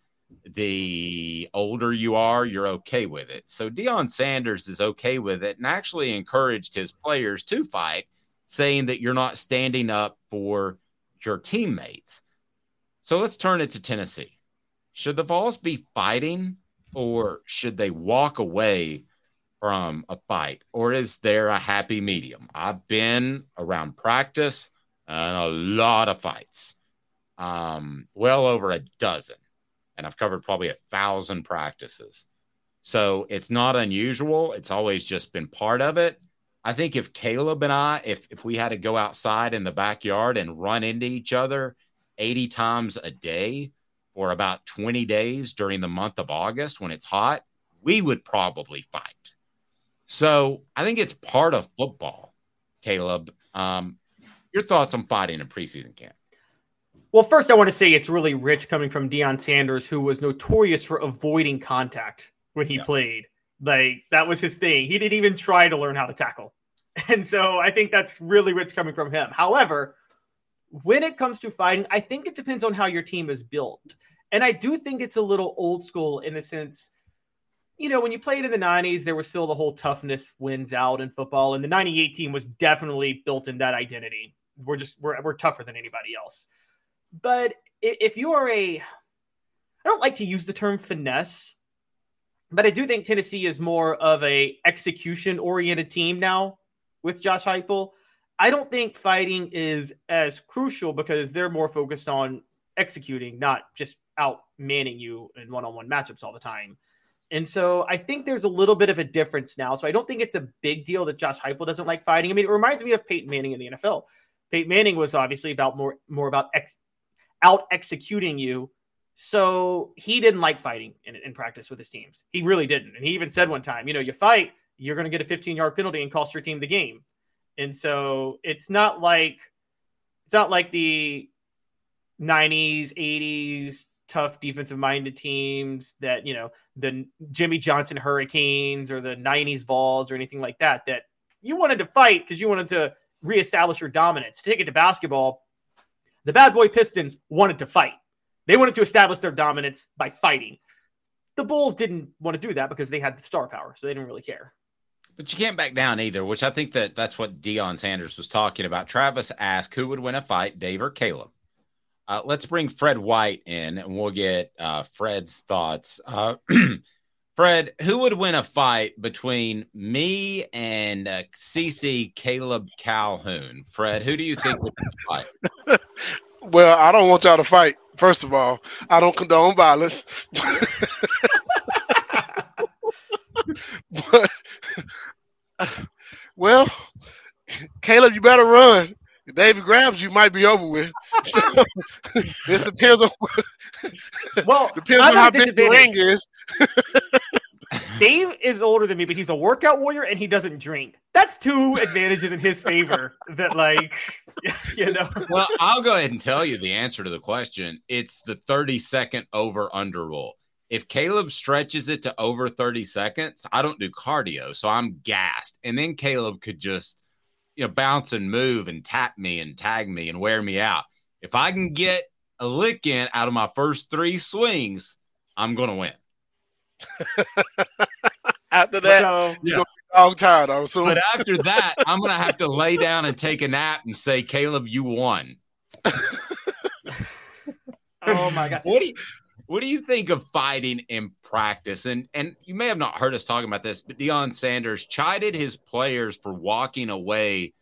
The older you are, you're okay with it. So Deion Sanders is okay with it and actually encouraged his players to fight, saying that you're not standing up for your teammates. So let's turn it to Tennessee. Should the Vols be fighting, or should they walk away from a fight? Or is there a happy medium? I've been around practice and a lot of fights, um, well over a dozen. And I've covered probably a thousand practices. So it's not unusual. It's always just been part of it. I think if Caleb and I, if, if we had to go outside in the backyard and run into each other eighty times a day, for about twenty days during the month of August when it's hot, we would probably fight. So I think it's part of football, Caleb. Um, your thoughts on fighting in preseason camp? Well, first I want to say it's really rich coming from Deion Sanders, who was notorious for avoiding contact when he yeah. played. Like, that was his thing. He didn't even try to learn how to tackle. And so I think that's really rich coming from him. However, when it comes to fighting, I think it depends on how your team is built. And I do think it's a little old school in the sense, you know, when you played in the nineties, there was still the whole toughness wins out in football. And the ninety-eight team was definitely built in that identity. We're just, we're, we're tougher than anybody else. But if you are a, I don't like to use the term finesse, but I do think Tennessee is more of a execution oriented team now with Josh Heupel. I don't think fighting is as crucial because they're more focused on executing, not just out manning you in one-on-one matchups all the time. And so I think there's a little bit of a difference now. So I don't think it's a big deal that Josh Heupel doesn't like fighting. I mean, it reminds me of Peyton Manning in the N F L. Peyton Manning was obviously about more, more about ex- out executing you. So he didn't like fighting in, in practice with his teams. He really didn't. And he even said one time, you know, you fight, you're going to get a fifteen yard penalty and cost your team the game. And so it's not like, it's not like the nineties, eighties, tough defensive minded teams that, you know, the Jimmy Johnson Hurricanes or the nineties Vols or anything like that, that you wanted to fight because you wanted to reestablish your dominance. Take it to basketball. The bad boy Pistons wanted to fight. They wanted to establish their dominance by fighting. The Bulls didn't want to do that because they had the star power, so they didn't really care. But you can't back down either, which I think that that's what Deion Sanders was talking about. Travis asked, who would win a fight, Dave or Caleb? Uh, let's bring Fred White in, and we'll get uh, Fred's thoughts. Uh, Fred, who would win a fight between me and uh, C C Caleb Calhoun? Fred, who do you think would win a fight? Well, I don't want y'all to fight. First of all, I don't condone violence. But, well, Caleb, you better run. If David grabs you, might be over with. So, this depends on, well, depends on how big the ring is. Dave is older than me, but he's a workout warrior and he doesn't drink. That's two advantages in his favor that, like, you know. Well, I'll go ahead and tell you the answer to the question. It's the thirty second over under rule. If Caleb stretches it to over thirty seconds, I don't do cardio, so I'm gassed. And then Caleb could just, you know, bounce and move and tap me and tag me and wear me out. If I can get a lick in out of my first three swings, I'm going to win. After that, so, you're yeah. gonna be all tired. I'm assuming. But after that, I'm gonna have to lay down and take a nap and say, Caleb, you won. Oh my God! What do you What do you think of fighting in practice? And and you may have not heard us talking about this, but Deion Sanders chided his players for walking away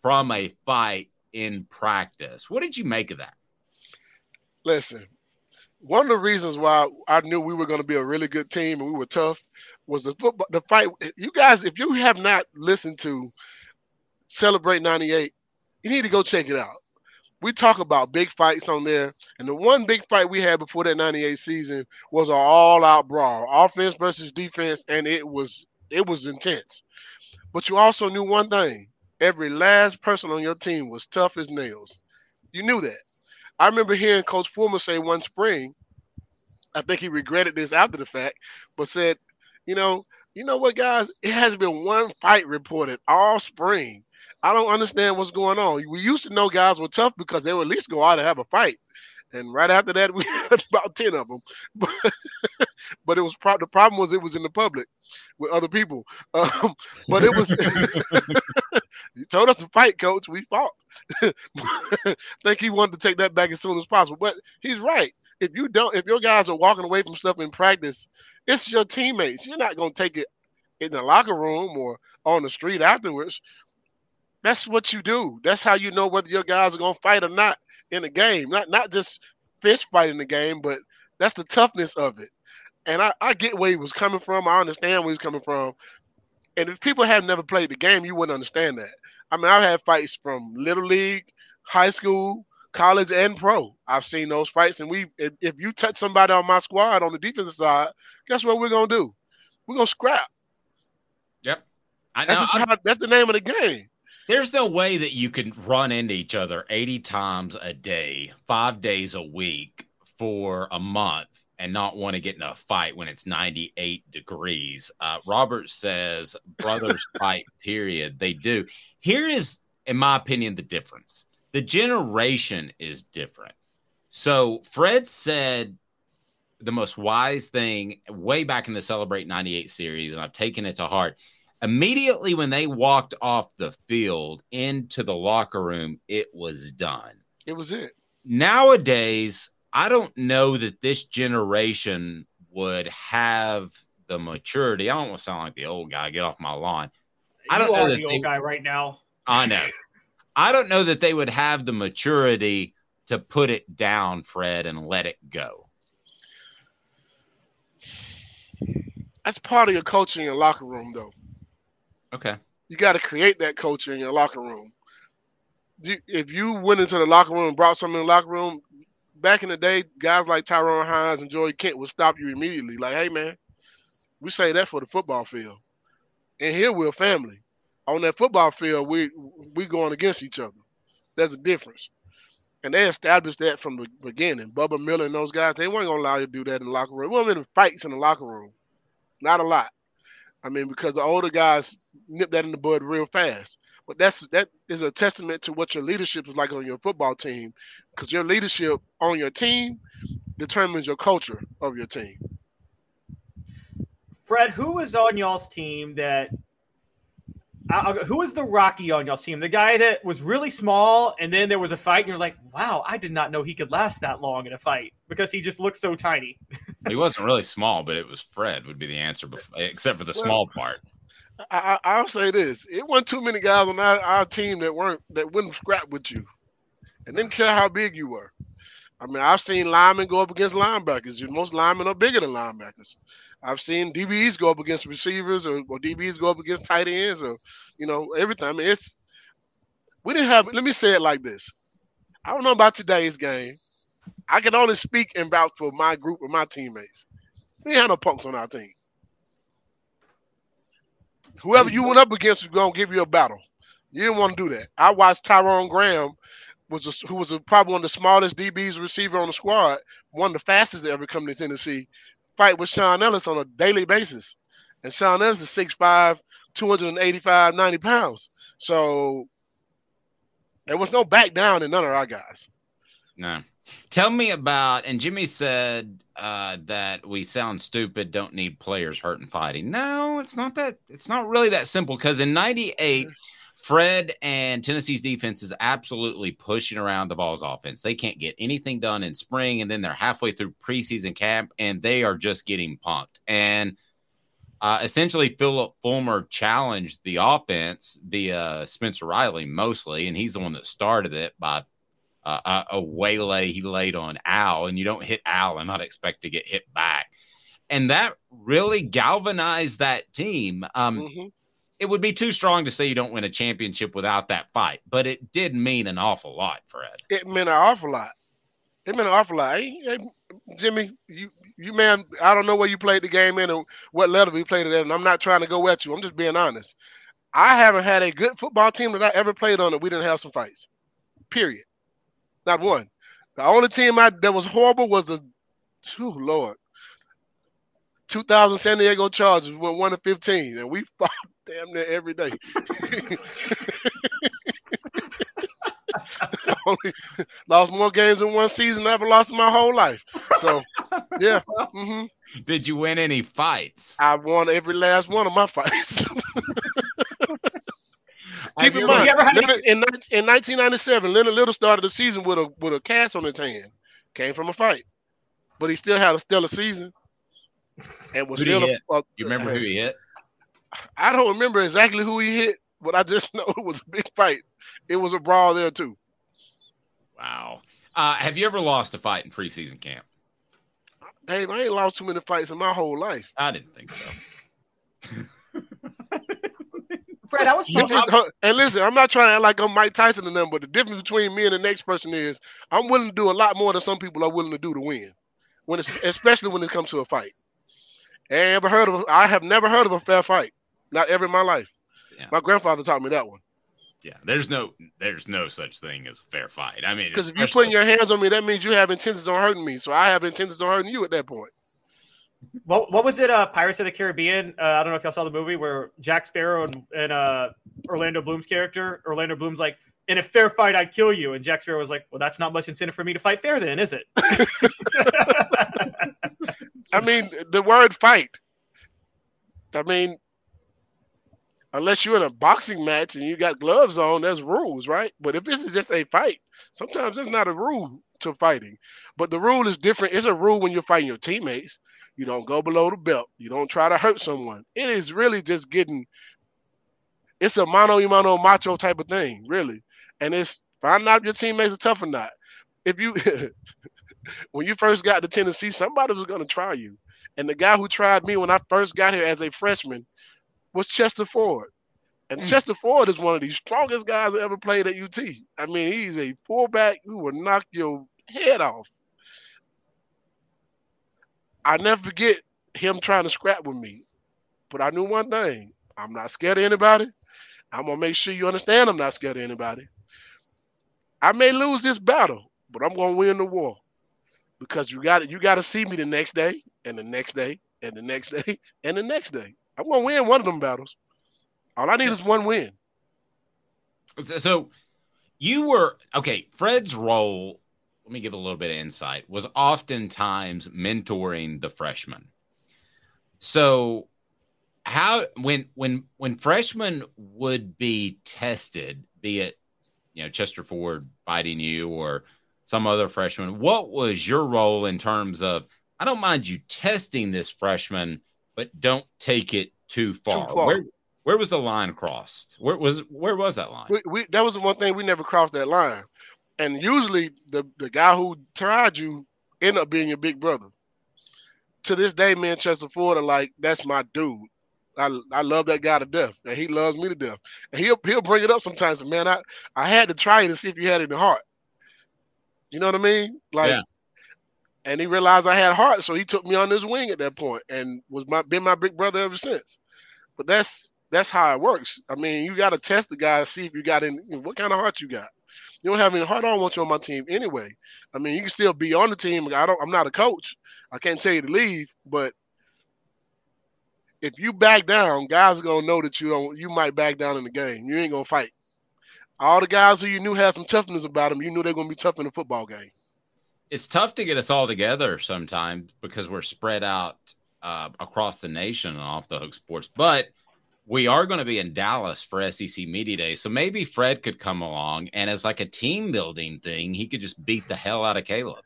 from a fight in practice. What did you make of that? Listen. One of the reasons why I knew we were going to be a really good team and we were tough was the football, the fight. You guys, if you have not listened to Celebrate ninety-eight, you need to go check it out. We talk about big fights on there, and the one big fight we had before that ninety-eight season was an all-out brawl, offense versus defense, and it was it was intense. But you also knew one thing. Every last person on your team was tough as nails. You knew that. I remember hearing Coach Fulmer say one spring, I think he regretted this after the fact, but said, you know, you know what, guys? It has been one fight reported all spring. I don't understand what's going on. We used to know guys were tough because they would at least go out and have a fight. And right after that, we had about ten of them. But, but it was pro- the problem was it was in the public with other people. Um, but it was – you told us to fight, Coach. We fought. I think he wanted to take that back as soon as possible. But he's right. If you don't, if your guys are walking away from stuff in practice, it's your teammates. You're not going to take it in the locker room or on the street afterwards. That's what you do. That's how you know whether your guys are going to fight or not in the game. Not not just fist fight in the game, but that's the toughness of it. And I, I get where he was coming from. I understand where he's coming from. And if people have never played the game, you wouldn't understand that. I mean, I've had fights from Little League, high school, college, and pro. I've seen those fights, and we if, if you touch somebody on my squad on the defensive side, guess what we're going to do? We're going to scrap. Yep. I know. That's, just how, that's the name of the game. There's no way that you can run into each other eighty times a day, five days a week for a month and not want to get in a fight when it's ninety-eight degrees. Uh, Robert says, brothers fight, period. They do. Here is, in my opinion, the difference. The generation is different. So Fred said the most wise thing way back in the Celebrate ninety-eight series, and I've taken it to heart. Immediately when they walked off the field into the locker room, it was done. It was it. Nowadays, I don't know that this generation would have the maturity. I don't want to sound like the old guy. Get off my lawn. You I don't are know the they, old guy right now. I know. I don't know that they would have the maturity to put it down, Fred, and let it go. That's part of your culture in your locker room, though. Okay. You got to create that culture in your locker room. You, if you went into the locker room and brought something in the locker room, back in the day, guys like Tyrone Hines and Joey Kent would stop you immediately. Like, hey, man, we say that for the football field. And here we're family. On that football field, we we going against each other. There's a difference. And they established that from the beginning. Bubba Miller and those guys, they weren't going to allow you to do that in the locker room. We weren't in fights in the locker room. Not a lot. I mean, because the older guys nip that in the bud real fast. But that's that is a testament to what your leadership is like on your football team, because your leadership on your team determines your culture of your team. Fred, who was on y'all's team that I, – who was the Rocky on y'all's team? The guy that was really small, and then there was a fight, and you're like, wow, I did not know he could last that long in a fight because he just looked so tiny. He wasn't really small, but it was Fred would be the answer, before, except for the well, small part. I, I, I'll say this. It wasn't too many guys on our, our team that, weren't, that wouldn't scrap with you and didn't care how big you were. I mean, I've seen linemen go up against linebackers. Most linemen are bigger than linebackers. I've seen D Bs go up against receivers or, or D Bs go up against tight ends or, you know, everything. I mean, it's – we didn't have – let me say it like this. I don't know about today's game. I can only speak and vouch for my group and my teammates. We didn't have no punks on our team. Whoever you went up against was going to give you a battle. You didn't want to do that. I watched Tyrone Graham, was a, who was a, probably one of the smallest D Bs receiver on the squad, one of the fastest to ever come to Tennessee, fight with Shaun Ellis on a daily basis. And Shaun Ellis is six five, two eighty-five, ninety pounds. So there was no back down in none of our guys. No. Tell me about, and Jimmy said uh, that we sound stupid, don't need players hurt and fighting. No, it's not that. It's not really that simple, because in ninety-eight, Fred and Tennessee's defense is absolutely pushing around the ball's offense. They can't get anything done in spring, and then they're halfway through preseason camp, and they are just getting punked. And uh, essentially, Philip Fulmer challenged the offense via Spencer Riley mostly, and he's the one that started it by Uh, a, a waylay he laid on Al, and you don't hit Al and not expect to get hit back. And that really galvanized that team. Um, mm-hmm. It would be too strong to say you don't win a championship without that fight, but it did mean an awful lot, Fred. It meant an awful lot. It meant an awful lot. Hey, hey, Jimmy, you, you man, I don't know where you played the game in and what level you played it in, and I'm not trying to go at you. I'm just being honest. I haven't had a good football team that I ever played on that we didn't have some fights, period. Not one. The only team I, that was horrible was the, oh Lord, two thousand San Diego Chargers went one to fifteen, and we fought damn near every day. Only, lost more games in one season than I've lost in my whole life. So, yeah. Mm-hmm. Did you win any fights? I won every last one of my fights. Keep in mind, in, in nineteen ninety-seven, Leonard Little started the season with a with a cast on his hand. Came from a fight, but he still had a stellar season. And was still a, a, you remember who he hit? I don't remember exactly who he hit, but I just know it was a big fight. It was a brawl there too. Wow. Uh, have you ever lost a fight in preseason camp? Dave, I ain't lost too many fights in my whole life. I didn't think so. Fred, I was talking about- And listen, I'm not trying to act like I'm Mike Tyson or nothing, but the difference between me and the next person is I'm willing to do a lot more than some people are willing to do to win, when it's, especially when it comes to a fight. And I, ever heard of, I have never heard of a fair fight, not ever in my life. Yeah. My grandfather taught me that one. Yeah, there's no there's no such thing as a fair fight. I mean, because if you're putting your hands on me, that means you have intentions on hurting me, so I have intentions on hurting you at that point. What, what was it? Uh, Pirates of the Caribbean. Uh, I don't know if y'all saw the movie where Jack Sparrow and, and uh, Orlando Bloom's character, Orlando Bloom's like, in a fair fight, I'd kill you. And Jack Sparrow was like, well, that's not much incentive for me to fight fair then, is it? I mean, the word fight. I mean, unless you're in a boxing match and you got gloves on, there's rules, right? But if this is just a fight, sometimes there's not a rule to fighting. But the rule is different. It's a rule when you're fighting your teammates. You don't go below the belt. You don't try to hurt someone. It is really just getting – it's a mano y mano macho type of thing, really. and it's finding out if your teammates are tough or not. If you, when you first got to Tennessee, somebody was going to try you. And the guy who tried me when I first got here as a freshman was Chester Ford. And mm. Chester Ford is one of the strongest guys that ever played at U T. I mean, he's a fullback who will knock your head off. I never forget him trying to scrap with me. But I knew one thing. I'm not scared of anybody. I'm going to make sure you understand I'm not scared of anybody. I may lose this battle, but I'm going to win the war. Because you got you got to see me the next day, and the next day, and the next day, and the next day. I'm going to win one of them battles. All I need is one win. So you were – okay, Fred's role, let me give a little bit of insight, was oftentimes mentoring the freshmen. So how when when when freshmen would be tested, be it, you know, Chester Ford fighting you or some other freshman, what was your role in terms of, I don't mind you testing this freshman, but don't take it too far? Too far. Where, Where was the line crossed? Where was where was that line? We, we, that was the one thing we never crossed that line. And usually the, the guy who tried you end up being your big brother. To this day, me and Chester Ford are like, that's my dude. I, I love that guy to death, and he loves me to death. And he'll he'll bring it up sometimes. Man, I, I had to try it to see if you had it in the heart. You know what I mean? Like, yeah. And he realized I had heart, so he took me on his wing at that point and was my been my big brother ever since. But that's That's how it works. I mean, you got to test the guy, see if you got in, what kind of heart you got. You don't have any heart. I don't want you on my team anyway. I mean, you can still be on the team. I don't. I'm not a coach. I can't tell you to leave. But if you back down, guys are gonna know that you don't. You might back down in the game. You ain't gonna fight. All the guys who you knew had some toughness about them, you knew they're gonna be tough in the football game. It's tough to get us all together sometimes because we're spread out uh, across the nation and Off the Hook Sports, but we are going to be in Dallas for S E C Media Day, so maybe Fred could come along, and as like a team-building thing, he could just beat the hell out of Caleb.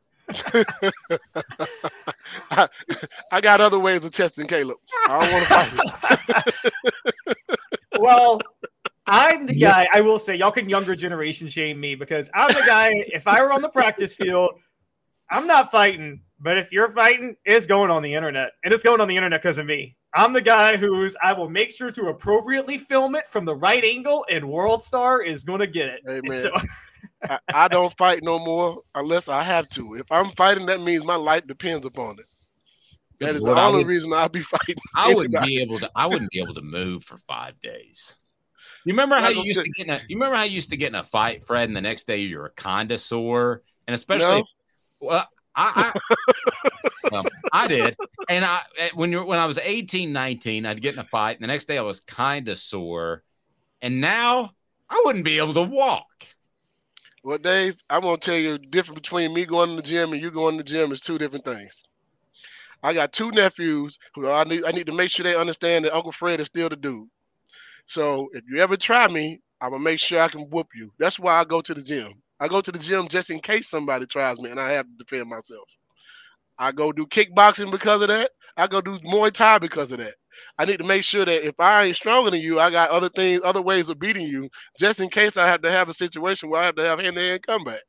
I, I got other ways of testing Caleb. I don't want to fight him. Well, I'm the guy. I will say, y'all can younger generation shame me because I'm the guy, if I were on the practice field, I'm not fighting. But if you're fighting, it's going on the internet. And it's going on the internet because of me. I'm the guy who's, I will make sure to appropriately film it from the right angle, and World Star is going to get it. Amen. So- I, I don't fight no more unless I have to. If I'm fighting, that means my life depends upon it. That is well, the only would, reason I'll be fighting. I wouldn't be able to. I wouldn't be able to move for five days. You remember how you used to get in a, you remember how you used to get in a fight, Fred, and the next day you're a condesore, and especially. No. Well, I, I, well, I did. And I, when you're, when I was eighteen, nineteen, I'd get in a fight. And the next day I was kind of sore. And now I wouldn't be able to walk. Well, Dave, I'm going to tell you the difference between me going to the gym and you going to the gym is two different things. I got two nephews who I need, I need to make sure they understand that Uncle Fred is still the dude. So if you ever try me, I'm going to make sure I can whoop you. That's why I go to the gym. I go to the gym just in case somebody tries me and I have to defend myself. I go do kickboxing because of that. I go do Muay Thai because of that. I need to make sure that if I ain't stronger than you, I got other things, other ways of beating you just in case I have to have a situation where I have to have hand-to-hand combat.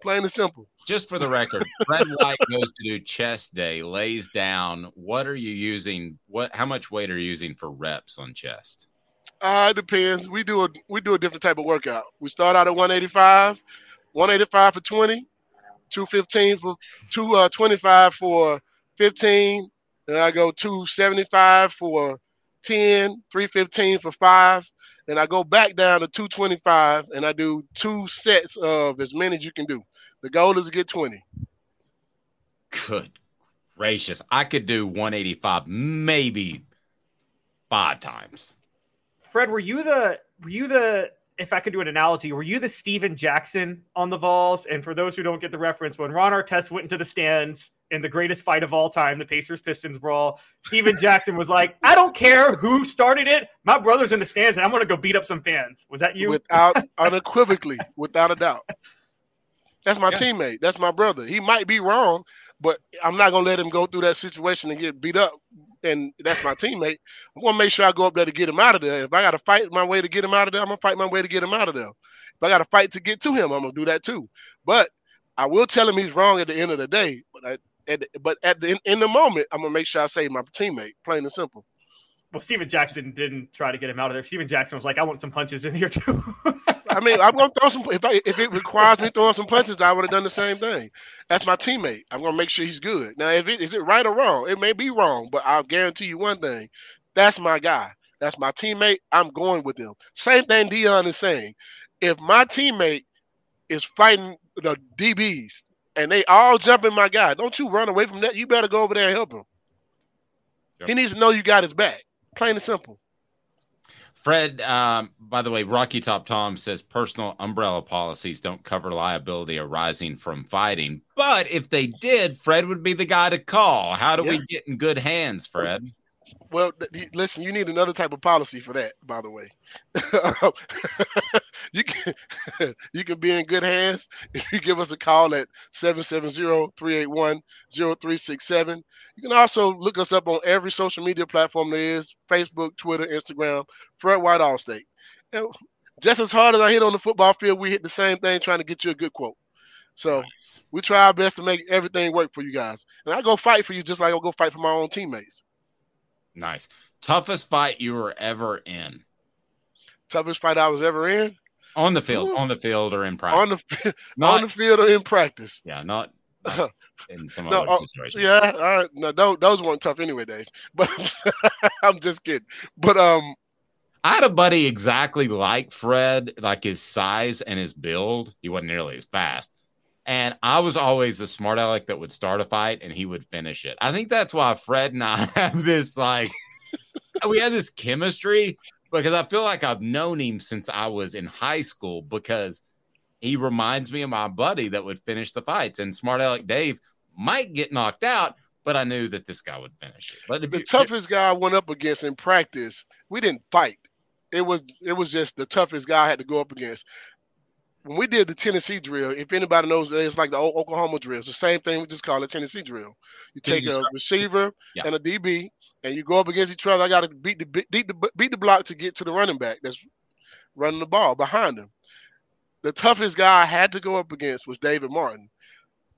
Plain and simple. Just for the record, Fred White goes to do chest day, lays down. What are you using? What? How much weight are you using for reps on chest? Uh, it depends. We do a we do a different type of workout. We start out at one eighty-five, one eighty-five for twenty, two fifteen for two uh, twenty-five for fifteen. Then I go two seventy-five for ten, three fifteen for five. Then I go back down to two twenty-five, and I do two sets of as many as you can do. The goal is to get twenty. Good gracious! I could do one eighty-five maybe five times. Fred, were you the, were you the, if I could do an analogy, were you the Steven Jackson on the Vols? And for those who don't get the reference, when Ron Artest went into the stands in the greatest fight of all time, the Pacers-Pistons brawl, Steven Jackson was like, I don't care who started it. My brother's in the stands, and I'm going to go beat up some fans. Was that you? Without, unequivocally, without a doubt. That's my yeah. teammate. That's my brother. He might be wrong, but I'm not going to let him go through that situation and get beat up and that's my teammate, I'm going to make sure I go up there to get him out of there. If I got to fight my way to get him out of there, I'm going to fight my way to get him out of there. If I got to fight to get to him, I'm going to do that too. But I will tell him he's wrong at the end of the day. But I, at the, but at the, in, in the moment, I'm going to make sure I save my teammate, plain and simple. Well, Steven Jackson didn't try to get him out of there. Steven Jackson was like, I want some punches in here too. I mean, I'm going to throw some if, – I, if it requires me throwing some punches, I would have done the same thing. That's my teammate. I'm going to make sure he's good. Now, if it, is it right or wrong? It may be wrong, but I'll guarantee you one thing. That's my guy. That's my teammate. I'm going with him. Same thing Deion is saying. If my teammate is fighting the D Bs and they all jumping my guy, don't you run away from that. You better go over there and help him. Yep. He needs to know you got his back. Plain and simple. Fred, um, by the way, Rocky Top Tom says personal umbrella policies don't cover liability arising from fighting. But if they did, Fred would be the guy to call. How do yeah. we get in good hands, Fred? Well, th- listen, you need another type of policy for that, by the way. you, can, you can be in good hands if you give us a call at seven seven zero, three eight one, zero three six seven. You can also look us up on every social media platform there is, Facebook, Twitter, Instagram, Fred White Allstate. And just as hard as I hit on the football field, we hit the same thing trying to get you a good quote. So nice. We try our best to make everything work for you guys. And I go fight for you just like I'll go fight for my own teammates. Nice. Toughest fight you were ever in? Toughest fight I was ever in? On the field. Ooh. On the field or in practice. On the, not, on the field or in practice. Yeah, not... not. In some no, other situation. Yeah, uh, no, those, those weren't tough anyway, Dave. But I'm just kidding. But um, I had a buddy exactly like Fred, like his size and his build. He wasn't nearly as fast. And I was always the smart aleck that would start a fight and he would finish it. I think that's why Fred and I have this, like, we have this chemistry because I feel like I've known him since I was in high school because he reminds me of my buddy that would finish the fights. And smart aleck Dave might get knocked out, but I knew that this guy would finish it. But the you, toughest it, guy I went up against in practice, we didn't fight. It was it was just the toughest guy I had to go up against. When we did the Tennessee drill, if anybody knows, it's like the old Oklahoma drill. It's the same thing. We just call it Tennessee drill. You take a receiver yeah. and a D B, and you go up against each other. I got to beat the beat the beat the block to get to the running back that's running the ball behind him. The toughest guy I had to go up against was David Martin.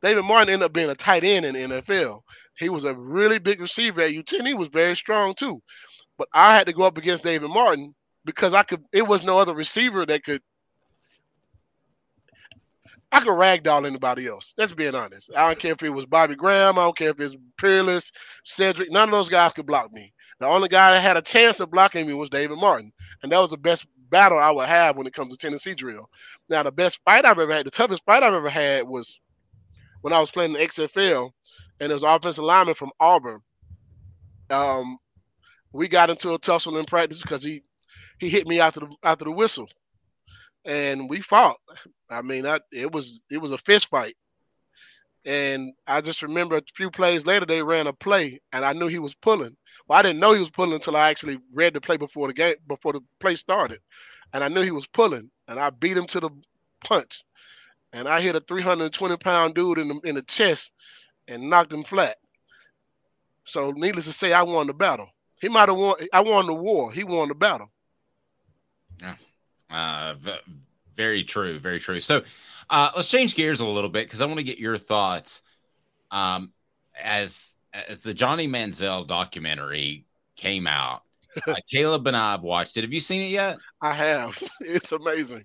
David Martin ended up being a tight end in the N F L. He was a really big receiver at U T, and he was very strong too. But I had to go up against David Martin because I could. It was no other receiver that could. I could ragdoll anybody else. That's being honest. I don't care if it was Bobby Graham. I don't care if it's Peerless, Cedric. None of those guys could block me. The only guy that had a chance of blocking me was David Martin, and that was the best battle I would have when it comes to Tennessee drill. Now, the best fight I've ever had, the toughest fight I've ever had was when I was playing in the X F L, and it was an offensive lineman from Auburn. Um, we got into a tussle in practice because he he hit me after the after the whistle, and we fought. I mean, I, it was it was a fist fight, and I just remember a few plays later they ran a play, and I knew he was pulling. Well, I didn't know he was pulling until I actually read the play before the game before the play started, and I knew he was pulling, and I beat him to the punch. And I hit a three hundred twenty pound dude in the, in the chest and knocked him flat. So needless to say, I won the battle. He might have won. I won the war. He won the battle. Yeah, uh, v- very true. Very true. So uh, let's change gears a little bit because I want to get your thoughts um, as as the Johnny Manziel documentary came out. Uh, Caleb and I have watched it. Have you seen it yet? I have. It's amazing.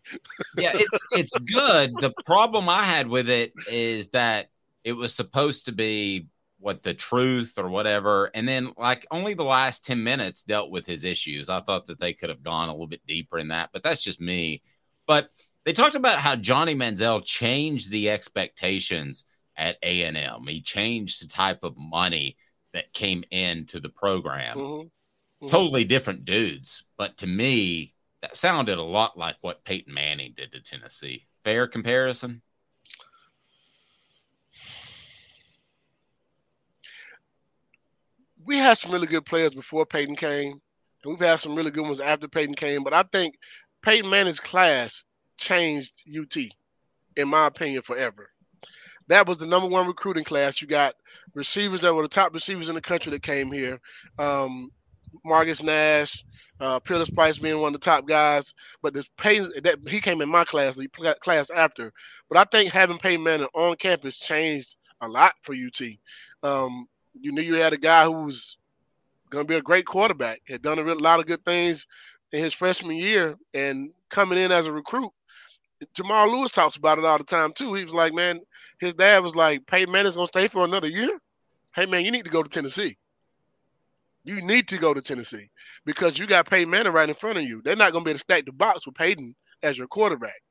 Yeah, it's it's good. The problem I had with it is that it was supposed to be what the truth or whatever, and then like only the last ten minutes dealt with his issues. I thought that they could have gone a little bit deeper in that, but that's just me. But they talked about how Johnny Manziel changed the expectations at A and M. He changed the type of money that came into the program. Mm-hmm. Totally different dudes, but to me, that sounded a lot like what Peyton Manning did to Tennessee. Fair comparison? We had some really good players before Peyton came, and we've had some really good ones after Peyton came, but I think Peyton Manning's class changed U T, in my opinion, forever. That was the number one recruiting class you got receivers that were the top receivers in the country that came here. Um, Marcus Nash, uh, Peerless Price being one of the top guys, but this Peyton, that he came in my class, the class after. But I think having Peyton Manning on campus changed a lot for U T. Um, you knew you had a guy who was going to be a great quarterback, had done a real, lot of good things in his freshman year, and coming in as a recruit, Jamal Lewis talks about it all the time too. He was like, man, his dad was like, Peyton Manning's going to stay for another year? Hey, man, you need to go to Tennessee. You need to go to Tennessee because you got Peyton Manning right in front of you. They're not going to be able to stack the box with Peyton as your quarterback.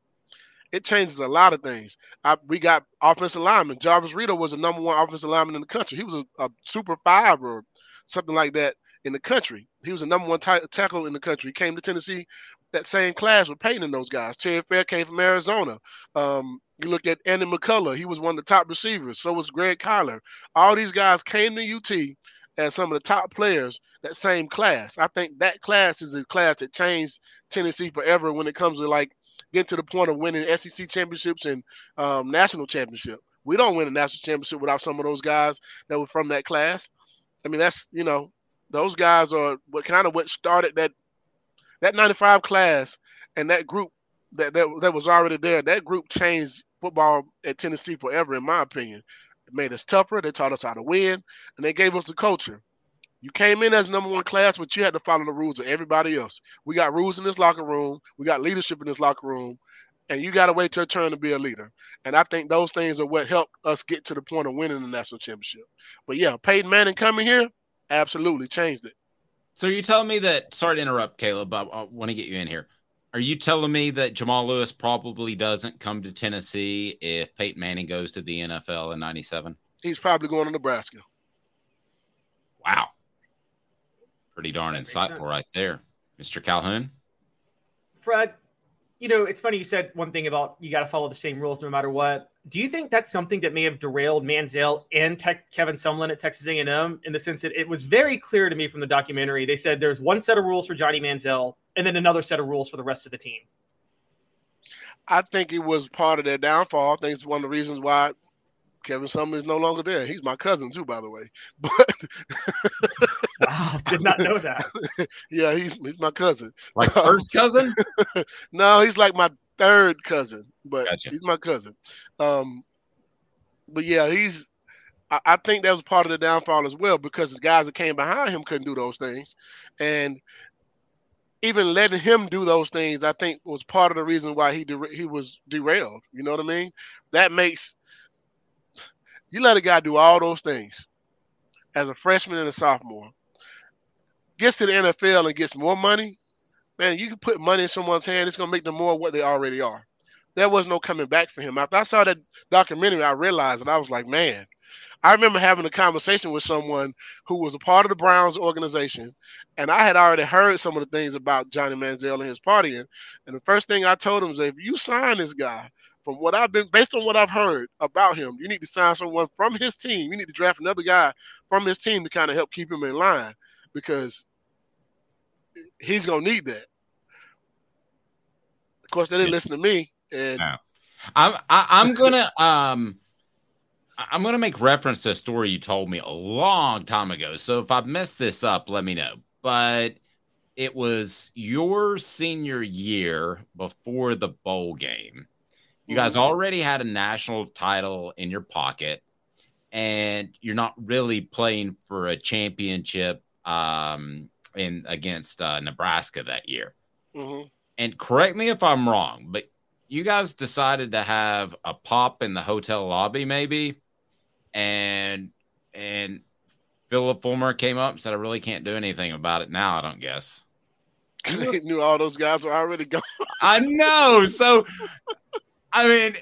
It changes a lot of things. I, we got offensive linemen. Jarvis Reeder was the number one offensive lineman in the country. He was a, a super five or something like that in the country. He was the number one t- tackle in the country. He came to Tennessee that same class with Peyton and those guys. Terry Fair came from Arizona. Um, you look at Andy McCullough. He was one of the top receivers. So was Greg Kyler. All these guys came to U T as some of the top players, that same class. I think that class is a class that changed Tennessee forever when it comes to, like, getting to the point of winning S E C championships and um, national championship. We don't win a national championship without some of those guys that were from that class. I mean, that's, you know, those guys are what kind of what started that that ninety-five class and that group that, that that was already there. That group changed football at Tennessee forever, in my opinion. It made us tougher. They taught us how to win, and they gave us the culture. You came in as number one class, but you had to follow the rules of everybody else. We got rules in this locker room. We got leadership in this locker room, and you got to wait your turn to be a leader. And I think those things are what helped us get to the point of winning the national championship. But, yeah, Peyton Manning coming here absolutely changed it. So you're telling me that – sorry to interrupt, Caleb, but I, I want to get you in here. Are you telling me that Jamal Lewis probably doesn't come to Tennessee if Peyton Manning goes to the N F L in ninety-seven? He's probably going to Nebraska. Wow. Pretty darn insightful right there. Mister Calhoun? Fred, you know, it's funny you said one thing about you got to follow the same rules no matter what. Do you think that's something that may have derailed Manziel and Tech, Kevin Sumlin at Texas A and M, in the sense that it was very clear to me from the documentary? They said there's one set of rules for Johnny Manziel and then another set of rules for the rest of the team. I think it was part of their downfall. I think it's one of the reasons why Kevin Sumlin is no longer there. He's my cousin too, by the way. But wow, did not know that. Yeah, he's, he's my cousin. Like first cousin? No, he's like my third cousin, but gotcha. He's my cousin. Um, but yeah, he's. I, I think that was part of the downfall as well, because the guys that came behind him couldn't do those things, and even letting him do those things, I think, was part of the reason why he de- he was derailed. You know what I mean? That makes. You let a guy do all those things as a freshman and a sophomore, gets to the N F L and gets more money, man, you can put money in someone's hand. It's going to make them more what they already are. There was no coming back for him. After I saw that documentary, I realized that I was like, man, I remember having a conversation with someone who was a part of the Browns organization, and I had already heard some of the things about Johnny Manziel and his partying. And the first thing I told him was, if you sign this guy, from what I've been, based on what I've heard about him, you need to sign someone from his team. You need to draft another guy from his team to kind of help keep him in line, because he's going to need that. Of course, they didn't listen to me. And no. I'm I, I'm gonna um I'm gonna make reference to a story you told me a long time ago. So if I messed this up, let me know. But it was your senior year before the bowl game. You guys already had a national title in your pocket, and you're not really playing for a championship um, in against uh, Nebraska that year. Mm-hmm. And correct me if I'm wrong, but you guys decided to have a pop in the hotel lobby, maybe, and and Philip Fulmer came up and said, "I really can't do anything about it now. I don't guess." They knew all those guys were already gone. I know, so. I mean,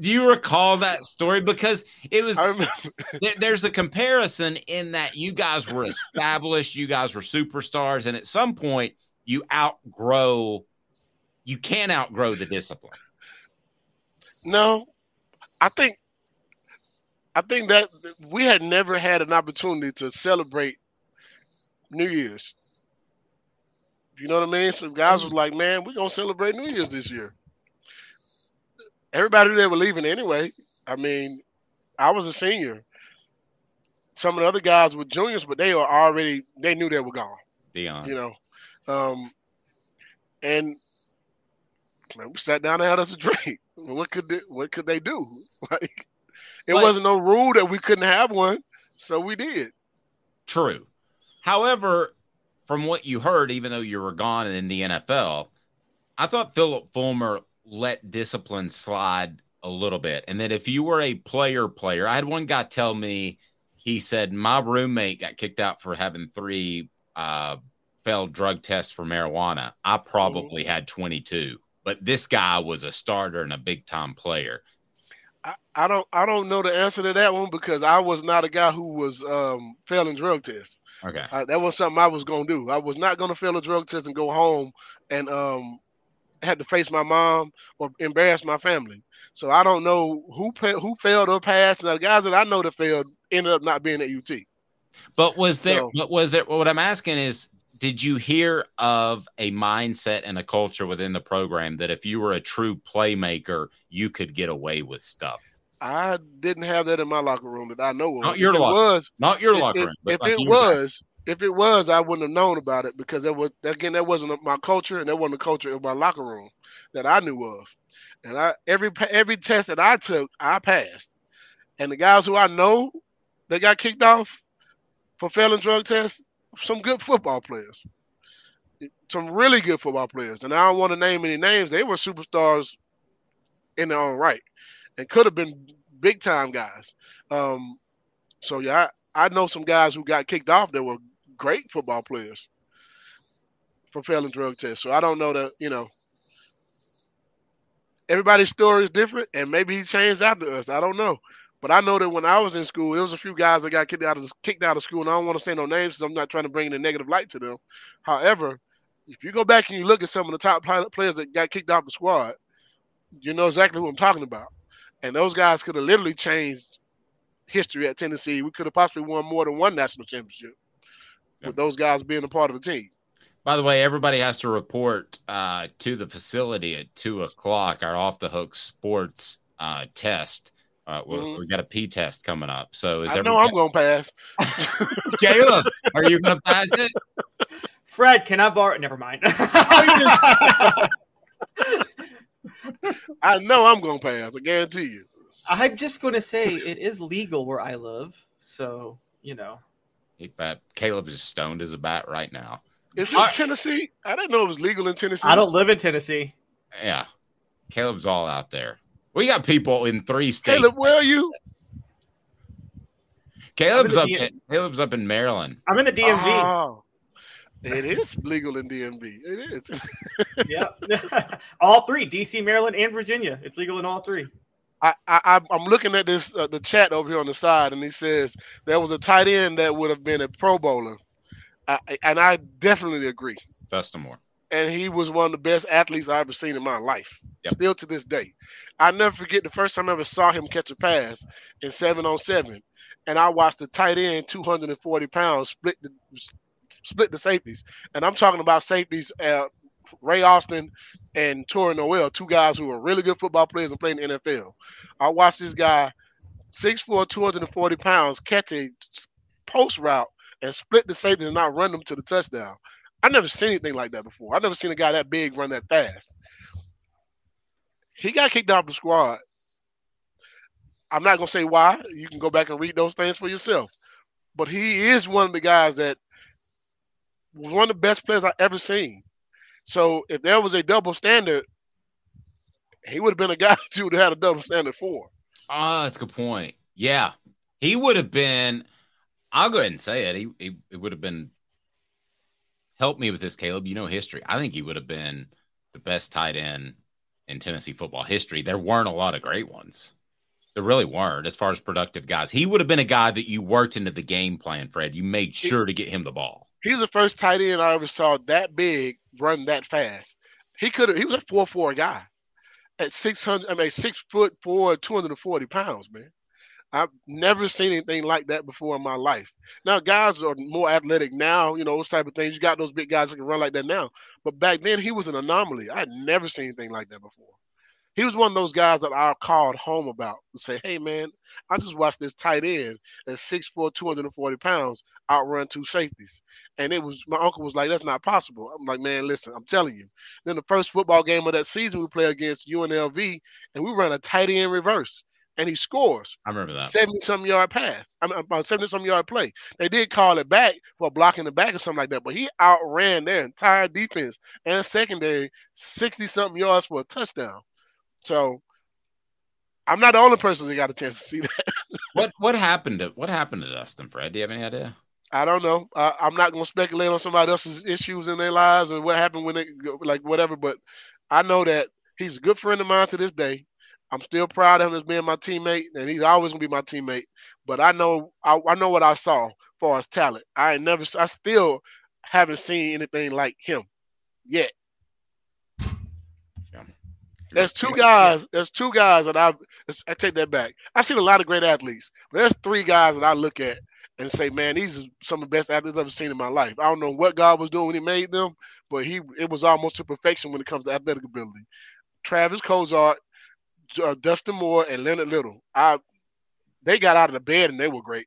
do you recall that story? Because it was there, there's a comparison in that you guys were established, you guys were superstars, and at some point you outgrow, you can outgrow the discipline. No, I think, I think that we had never had an opportunity to celebrate New Year's. You know what I mean? Some guys were like, "Man, we're gonna celebrate New Year's this year." Everybody there were leaving anyway. I mean, I was a senior. some of the other guys were juniors, but they were already they knew they were gone. Deion, you know, um, and man, we sat down and had us a drink. What could they, what could they do? Like it like, wasn't no rule that we couldn't have one, so we did. True. However, from what you heard, even though you were gone and in the N F L, I thought Philip Fulmer let discipline slide a little bit. And that if you were a player player, I had one guy tell me, he said, my roommate got kicked out for having three uh, failed drug tests for marijuana. I probably mm-hmm. had twenty-two, but this guy was a starter and a big time player. I, I don't, I don't know the answer to that one because I was not a guy who was um, failing drug tests. Okay. I, that was something I was going to do. I was not going to fail a drug test and go home and, um, had to face my mom or embarrass my family. So I don't know who who failed or passed. Now the guys that I know that failed ended up not being at U T. But was there, so, but was there, what I'm asking is, did you hear of a mindset and a culture within the program that if you were a true playmaker, you could get away with stuff? I didn't have that in my locker room that I know of. Not your locker room. Not your locker room. If it was, If it was, I wouldn't have known about it because that was again that wasn't my culture and that wasn't the culture of my locker room that I knew of. And I every every test that I took, I passed. And the guys who I know that got kicked off for failing drug tests, some good football players, some really good football players. And I don't want to name any names. They were superstars in their own right, and could have been big time guys. Um, so yeah, I, I know some guys who got kicked off that were great football players for failing drug tests. So I don't know that, you know, everybody's story is different and maybe he changed after us. I don't know. But I know that when I was in school, there was a few guys that got kicked out of kicked out of school. And I don't want to say no names because I'm not trying to bring the negative light to them. However, if you go back and you look at some of the top players that got kicked off the squad, you know exactly who I'm talking about. And those guys could have literally changed history at Tennessee. We could have possibly won more than one national championship. With those guys being a part of the team. By the way, everybody has to report uh, to the facility at two o'clock, our off-the-hook sports uh, test. Uh, we'll, mm-hmm. We've got a P test coming up. So is I know everybody... I'm going to pass. Caleb, are you going to pass it? Fred, can I borrow? Never mind. I know I'm going to pass. I guarantee you. I'm just going to say it is legal where I live. So, you know. Caleb is stoned as a bat right now. Is this Tennessee? I didn't know it was legal in Tennessee. I don't live in Tennessee. Yeah. Caleb's all out there. We got people in three states. Caleb, where are you? Caleb's up in, Caleb's up in Maryland. I'm in the D M V. Oh, it is legal in D M V. It is. Yep. All three, D C, Maryland, and Virginia. It's legal in all three. I, I, I'm looking at this uh, the chat over here on the side, and he says there was a tight end that would have been a Pro Bowler, I, and I definitely agree. Festimore. And he was one of the best athletes I've ever seen in my life, yep. Still to this day. I never forget the first time I ever saw him catch a pass in seven on seven, and I watched the tight end, two hundred forty pounds, split the, split the safeties. And I'm talking about safeties uh, – Ray Austin and Torrey Noel, two guys who are really good football players and playing in the N F L. I watched this guy, six foot four, two hundred forty pounds, catch a post route and split the safety and not run them to the touchdown. I never seen anything like that before. I never seen a guy that big run that fast. He got kicked off the squad. I'm not going to say why. You can go back and read those things for yourself. But he is one of the guys that was one of the best players I've ever seen. So if there was a double standard, he would have been a guy that you would have had a double standard for. Ah, uh, that's a good point. Yeah. He would have been, I'll go ahead and say it. He, he it would have been, help me with this, Caleb. You know history. I think he would have been the best tight end in Tennessee football history. There weren't a lot of great ones. There really weren't as far as productive guys. He would have been a guy that you worked into the game plan, Fred. You made sure to get him the ball. He's the first tight end I ever saw that big run that fast. He could have. He was a four four guy at six hundred. I mean, six foot four, two hundred and forty pounds. Man, I've never seen anything like that before in my life. Now, guys are more athletic now. You know those type of things. You got those big guys that can run like that now. But back then, he was an anomaly. I had never seen anything like that before. he was one of those guys that I called home about and say, hey, man, I just watched this tight end at six foot four, two hundred forty pounds, outrun two safeties. And it was, my uncle was like, that's not possible. I'm like, man, listen, I'm telling you. Then the first football game of that season, we play against U N L V, and we run a tight end reverse. And he scores. I remember that. seventy-some-yard pass. I mean, about seventy-some-yard play. They did call it back for blocking the back or something like that, but he outran their entire defense and secondary sixty-something yards for a touchdown. So I'm not the only person that got a chance to see that. what what happened to what happened to Dustin, Fred? Do you have any idea? I don't know. Uh, I'm not going to speculate on somebody else's issues in their lives or what happened when they – like whatever, but I know that he's a good friend of mine to this day. I'm still proud of him as being my teammate, and he's always gonna be my teammate. But I know I, I know what I saw as far as talent. I ain't never, I still haven't seen anything like him yet. Yeah. There's two guys. There's two guys that I I take that back. I've seen a lot of great athletes, but there's three guys that I look at and say, man, these are some of the best athletes I've ever seen in my life. I don't know what God was doing when He made them, but He it was almost to perfection when it comes to athletic ability. Travis Cozart, Uh, Dustin Moore, and Leonard Little. I they got out of the bed and they were great.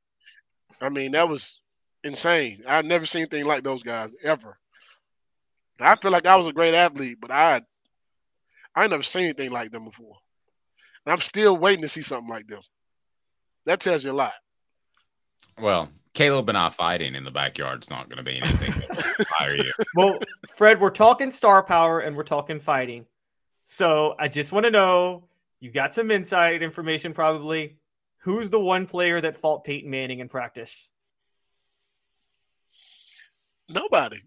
I mean, that was insane. I've never seen anything like those guys ever. I feel like I was a great athlete, but I I never seen anything like them before. And I'm still waiting to see something like them. That tells you a lot. Well, Caleb and I fighting in the backyard's not going to be anything that will inspire you. Well, Fred, we're talking star power and we're talking fighting. So I just want to know, you got some inside information probably. Who's the one player that fought Peyton Manning in practice? Nobody.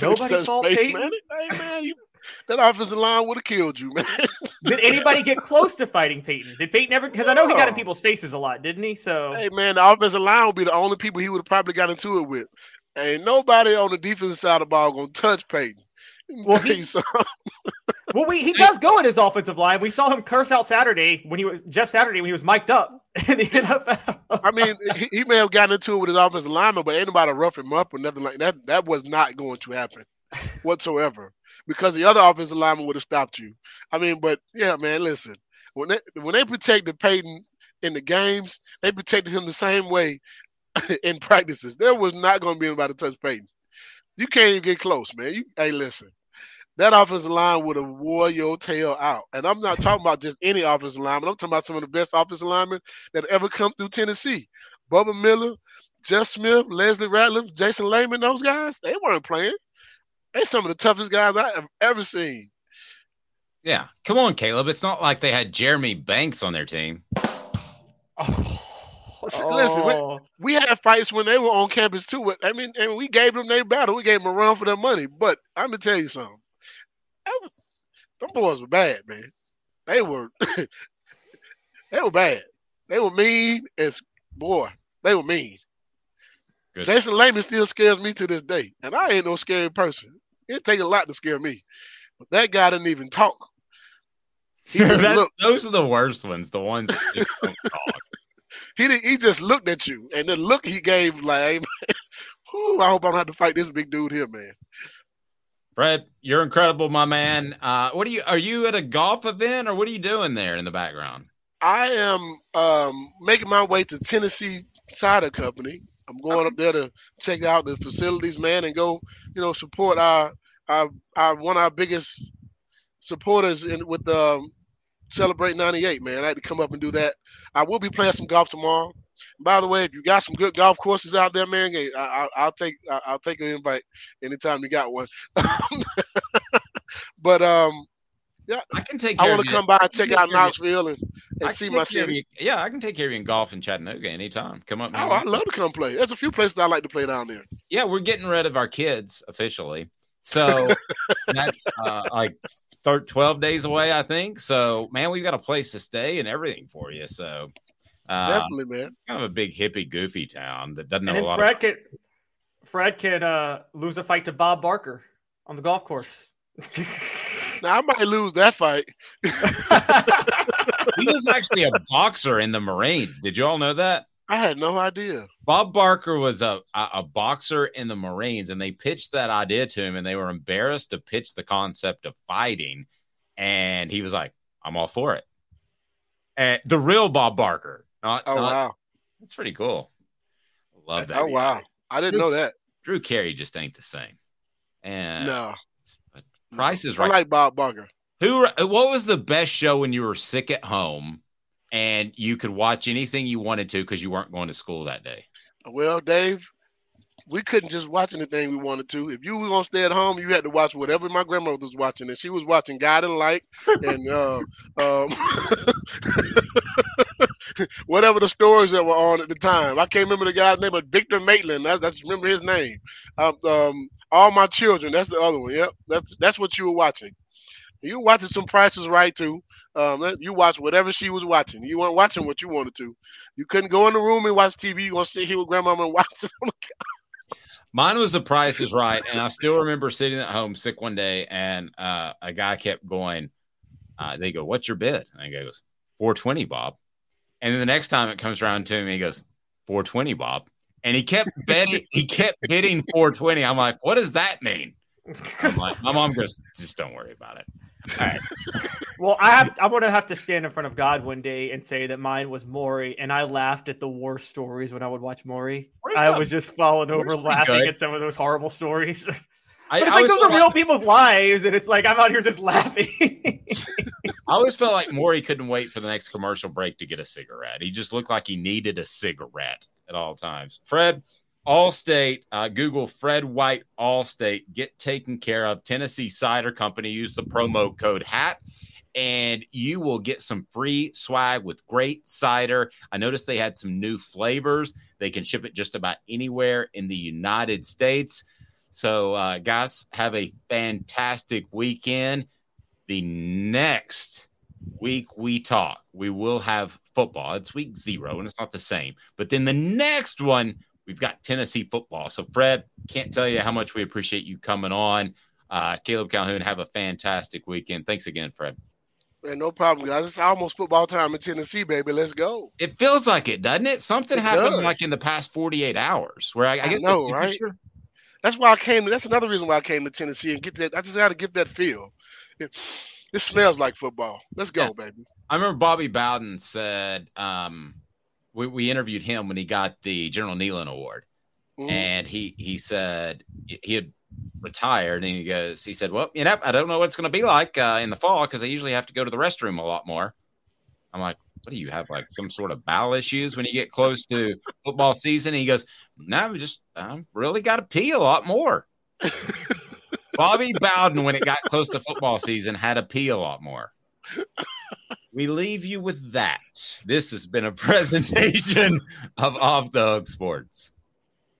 Nobody fought Peyton Manning? Hey, man, you, that offensive line would have killed you, man. Did anybody get close to fighting Peyton? Did Peyton ever? Because no. I know he got in people's faces a lot, didn't he? So hey, man, the offensive line would be the only people he would have probably got into it with. Ain't nobody on the defensive side of the ball going to touch Peyton. Well, he, well we, he does go at his offensive line. We saw him curse out Saturday when he was Jeff Saturday when he was mic'd up in the N F L. I mean, he, he may have gotten into it with his offensive lineman, but ain't nobody rough him up or nothing like that. That was not going to happen whatsoever because the other offensive lineman would have stopped you. I mean, but yeah, man, listen, when they when they protected Peyton in the games, they protected him the same way in practices. There was not going to be anybody to touch Peyton. You can't even get close, man. You, hey, listen. That offensive line would have wore your tail out. And I'm not talking about just any offensive lineman. I'm talking about some of the best offensive linemen that have ever come through Tennessee. Bubba Miller, Jeff Smith, Leslie Rattler, Jason Layman, those guys, they weren't playing. They're some of the toughest guys I have ever seen. Yeah. Come on, Caleb. It's not like they had Jeremy Banks on their team. Oh. Listen, oh. we, we had fights when they were on campus, too. I mean, and we gave them their battle. We gave them a run for their money. But I'm going to tell you something. Was, them boys were bad, man. They were they were bad. They were mean as boy. They were mean. Good. Jason Layman still scares me to this day, and I ain't no scary person. It take a lot to scare me. But that guy didn't even talk. He That's, look. Those are the worst ones. The ones that just don't talk. He did, he just looked at you, and the look he gave, like, hey, man, whew, I hope I don't have to fight this big dude here, man. Fred, you're incredible, my man. Uh, what are you? Are you at a golf event, or what are you doing there in the background? I am um, making my way to Tennessee Cider Company. I'm going up there to check out the facilities, man, and go, you know, support our our, our one of our biggest supporters in with um, Celebrate ninety-eight, man. I had to come up and do that. I will be playing some golf tomorrow. By the way, if you got some good golf courses out there, man, hey, I, I, I'll take I, I'll take an invite anytime you got one. But um, yeah, I can take. Care I want to come by and check out Knoxville and, and see my city. Yeah, I can take care of you in golf in Chattanooga anytime. Come up. Oh, I'd love to come play. There's a few places I like to play down there. Yeah, we're getting rid of our kids officially, so that's uh, like twelve days away, I think. So, man, we've got a place to stay and everything for you. So. Um, Definitely, man. Kind of a big hippie, goofy town that doesn't know and a lot. Fred of- could, Fred could uh, lose a fight to Bob Barker on the golf course. Now I might lose that fight. He was actually a boxer in the Marines. Did you all know that? I had no idea. Bob Barker was a, a a boxer in the Marines, and they pitched that idea to him, and they were embarrassed to pitch the concept of fighting, and he was like, I'm all for it. And the real Bob Barker. Not, oh, not, wow. That's pretty cool. Love that. Oh, reality. Wow. I didn't Drew, know that. Drew Carey just ain't the same. And no. But Price is right. I like Bob Barker. Who? What was the best show when you were sick at home and you could watch anything you wanted to because you weren't going to school that day? Well, Dave, we couldn't just watch anything we wanted to. If you were going to stay at home, you had to watch whatever my grandmother was watching. And she was watching God and Light and uh, um, whatever the stories that were on at the time. I can't remember the guy's name, but Victor Maitland. That's, that's remember his name. Um, um, All My Children. That's the other one. Yep. That's, that's what you were watching. You watching some Price is Right, too. Um, you watch whatever she was watching. You weren't watching what you wanted to. You couldn't go in the room and watch T V. You're going to sit here with grandmama and watch it. Mine was The Price is Right, and I still remember sitting at home sick one day, and uh, a guy kept going, uh, they go, what's your bid? And I goes, four twenty, Bob. And then the next time it comes around to me, he goes, four twenty, Bob. And he kept betting, he kept bidding four twenty. I'm like, what does that mean? I'm like, my mom goes, just don't worry about it. All right. Well, I have, I'm going to have to stand in front of God one day and say that mine was Maury, and I laughed at the war stories when I would watch Maury. I was just falling over laughing good. at some of those horrible stories. But I, it's I like those are real like, people's lives, and it's like I'm out here just laughing. I always felt like Maury couldn't wait for the next commercial break to get a cigarette. He just looked like he needed a cigarette at all times. Fred, Allstate, uh, Google Fred White Allstate, get taken care of. Tennessee Cider Company, use the promo code HAT, and you will get some free swag with great cider. I noticed they had some new flavors. They can ship it just about anywhere in the United States. So, uh, guys, have a fantastic weekend. The next week we talk, we will have football. It's week zero, and it's not the same. But then the next one, we've got Tennessee football. So, Fred, can't tell you how much we appreciate you coming on. Uh, Caleb Calhoun, have a fantastic weekend. Thanks again, Fred. Man, no problem, guys. It's almost football time in Tennessee, baby. Let's go. It feels like it, doesn't it? Something it happened does. like in the past forty-eight hours where I, I, I guess know, that's the right? picture. That's why I came. That's another reason why I came to Tennessee and get that. I just got to get that feel. It, it smells like football. Let's go, yeah. baby. I remember Bobby Bowden said, um, We, we interviewed him when he got the General Nealon Award, mm. and he he said he had retired, and he goes, he said, well, you know, I don't know what it's going to be like uh, in the fall because I usually have to go to the restroom a lot more. I'm like, what do you have, like some sort of bowel issues when you get close to football season? And he goes, no, I'm just I really got to pee a lot more. Bobby Bowden, when it got close to football season, had to pee a lot more. We leave you with that. This has been a presentation of Off the Hook Sports.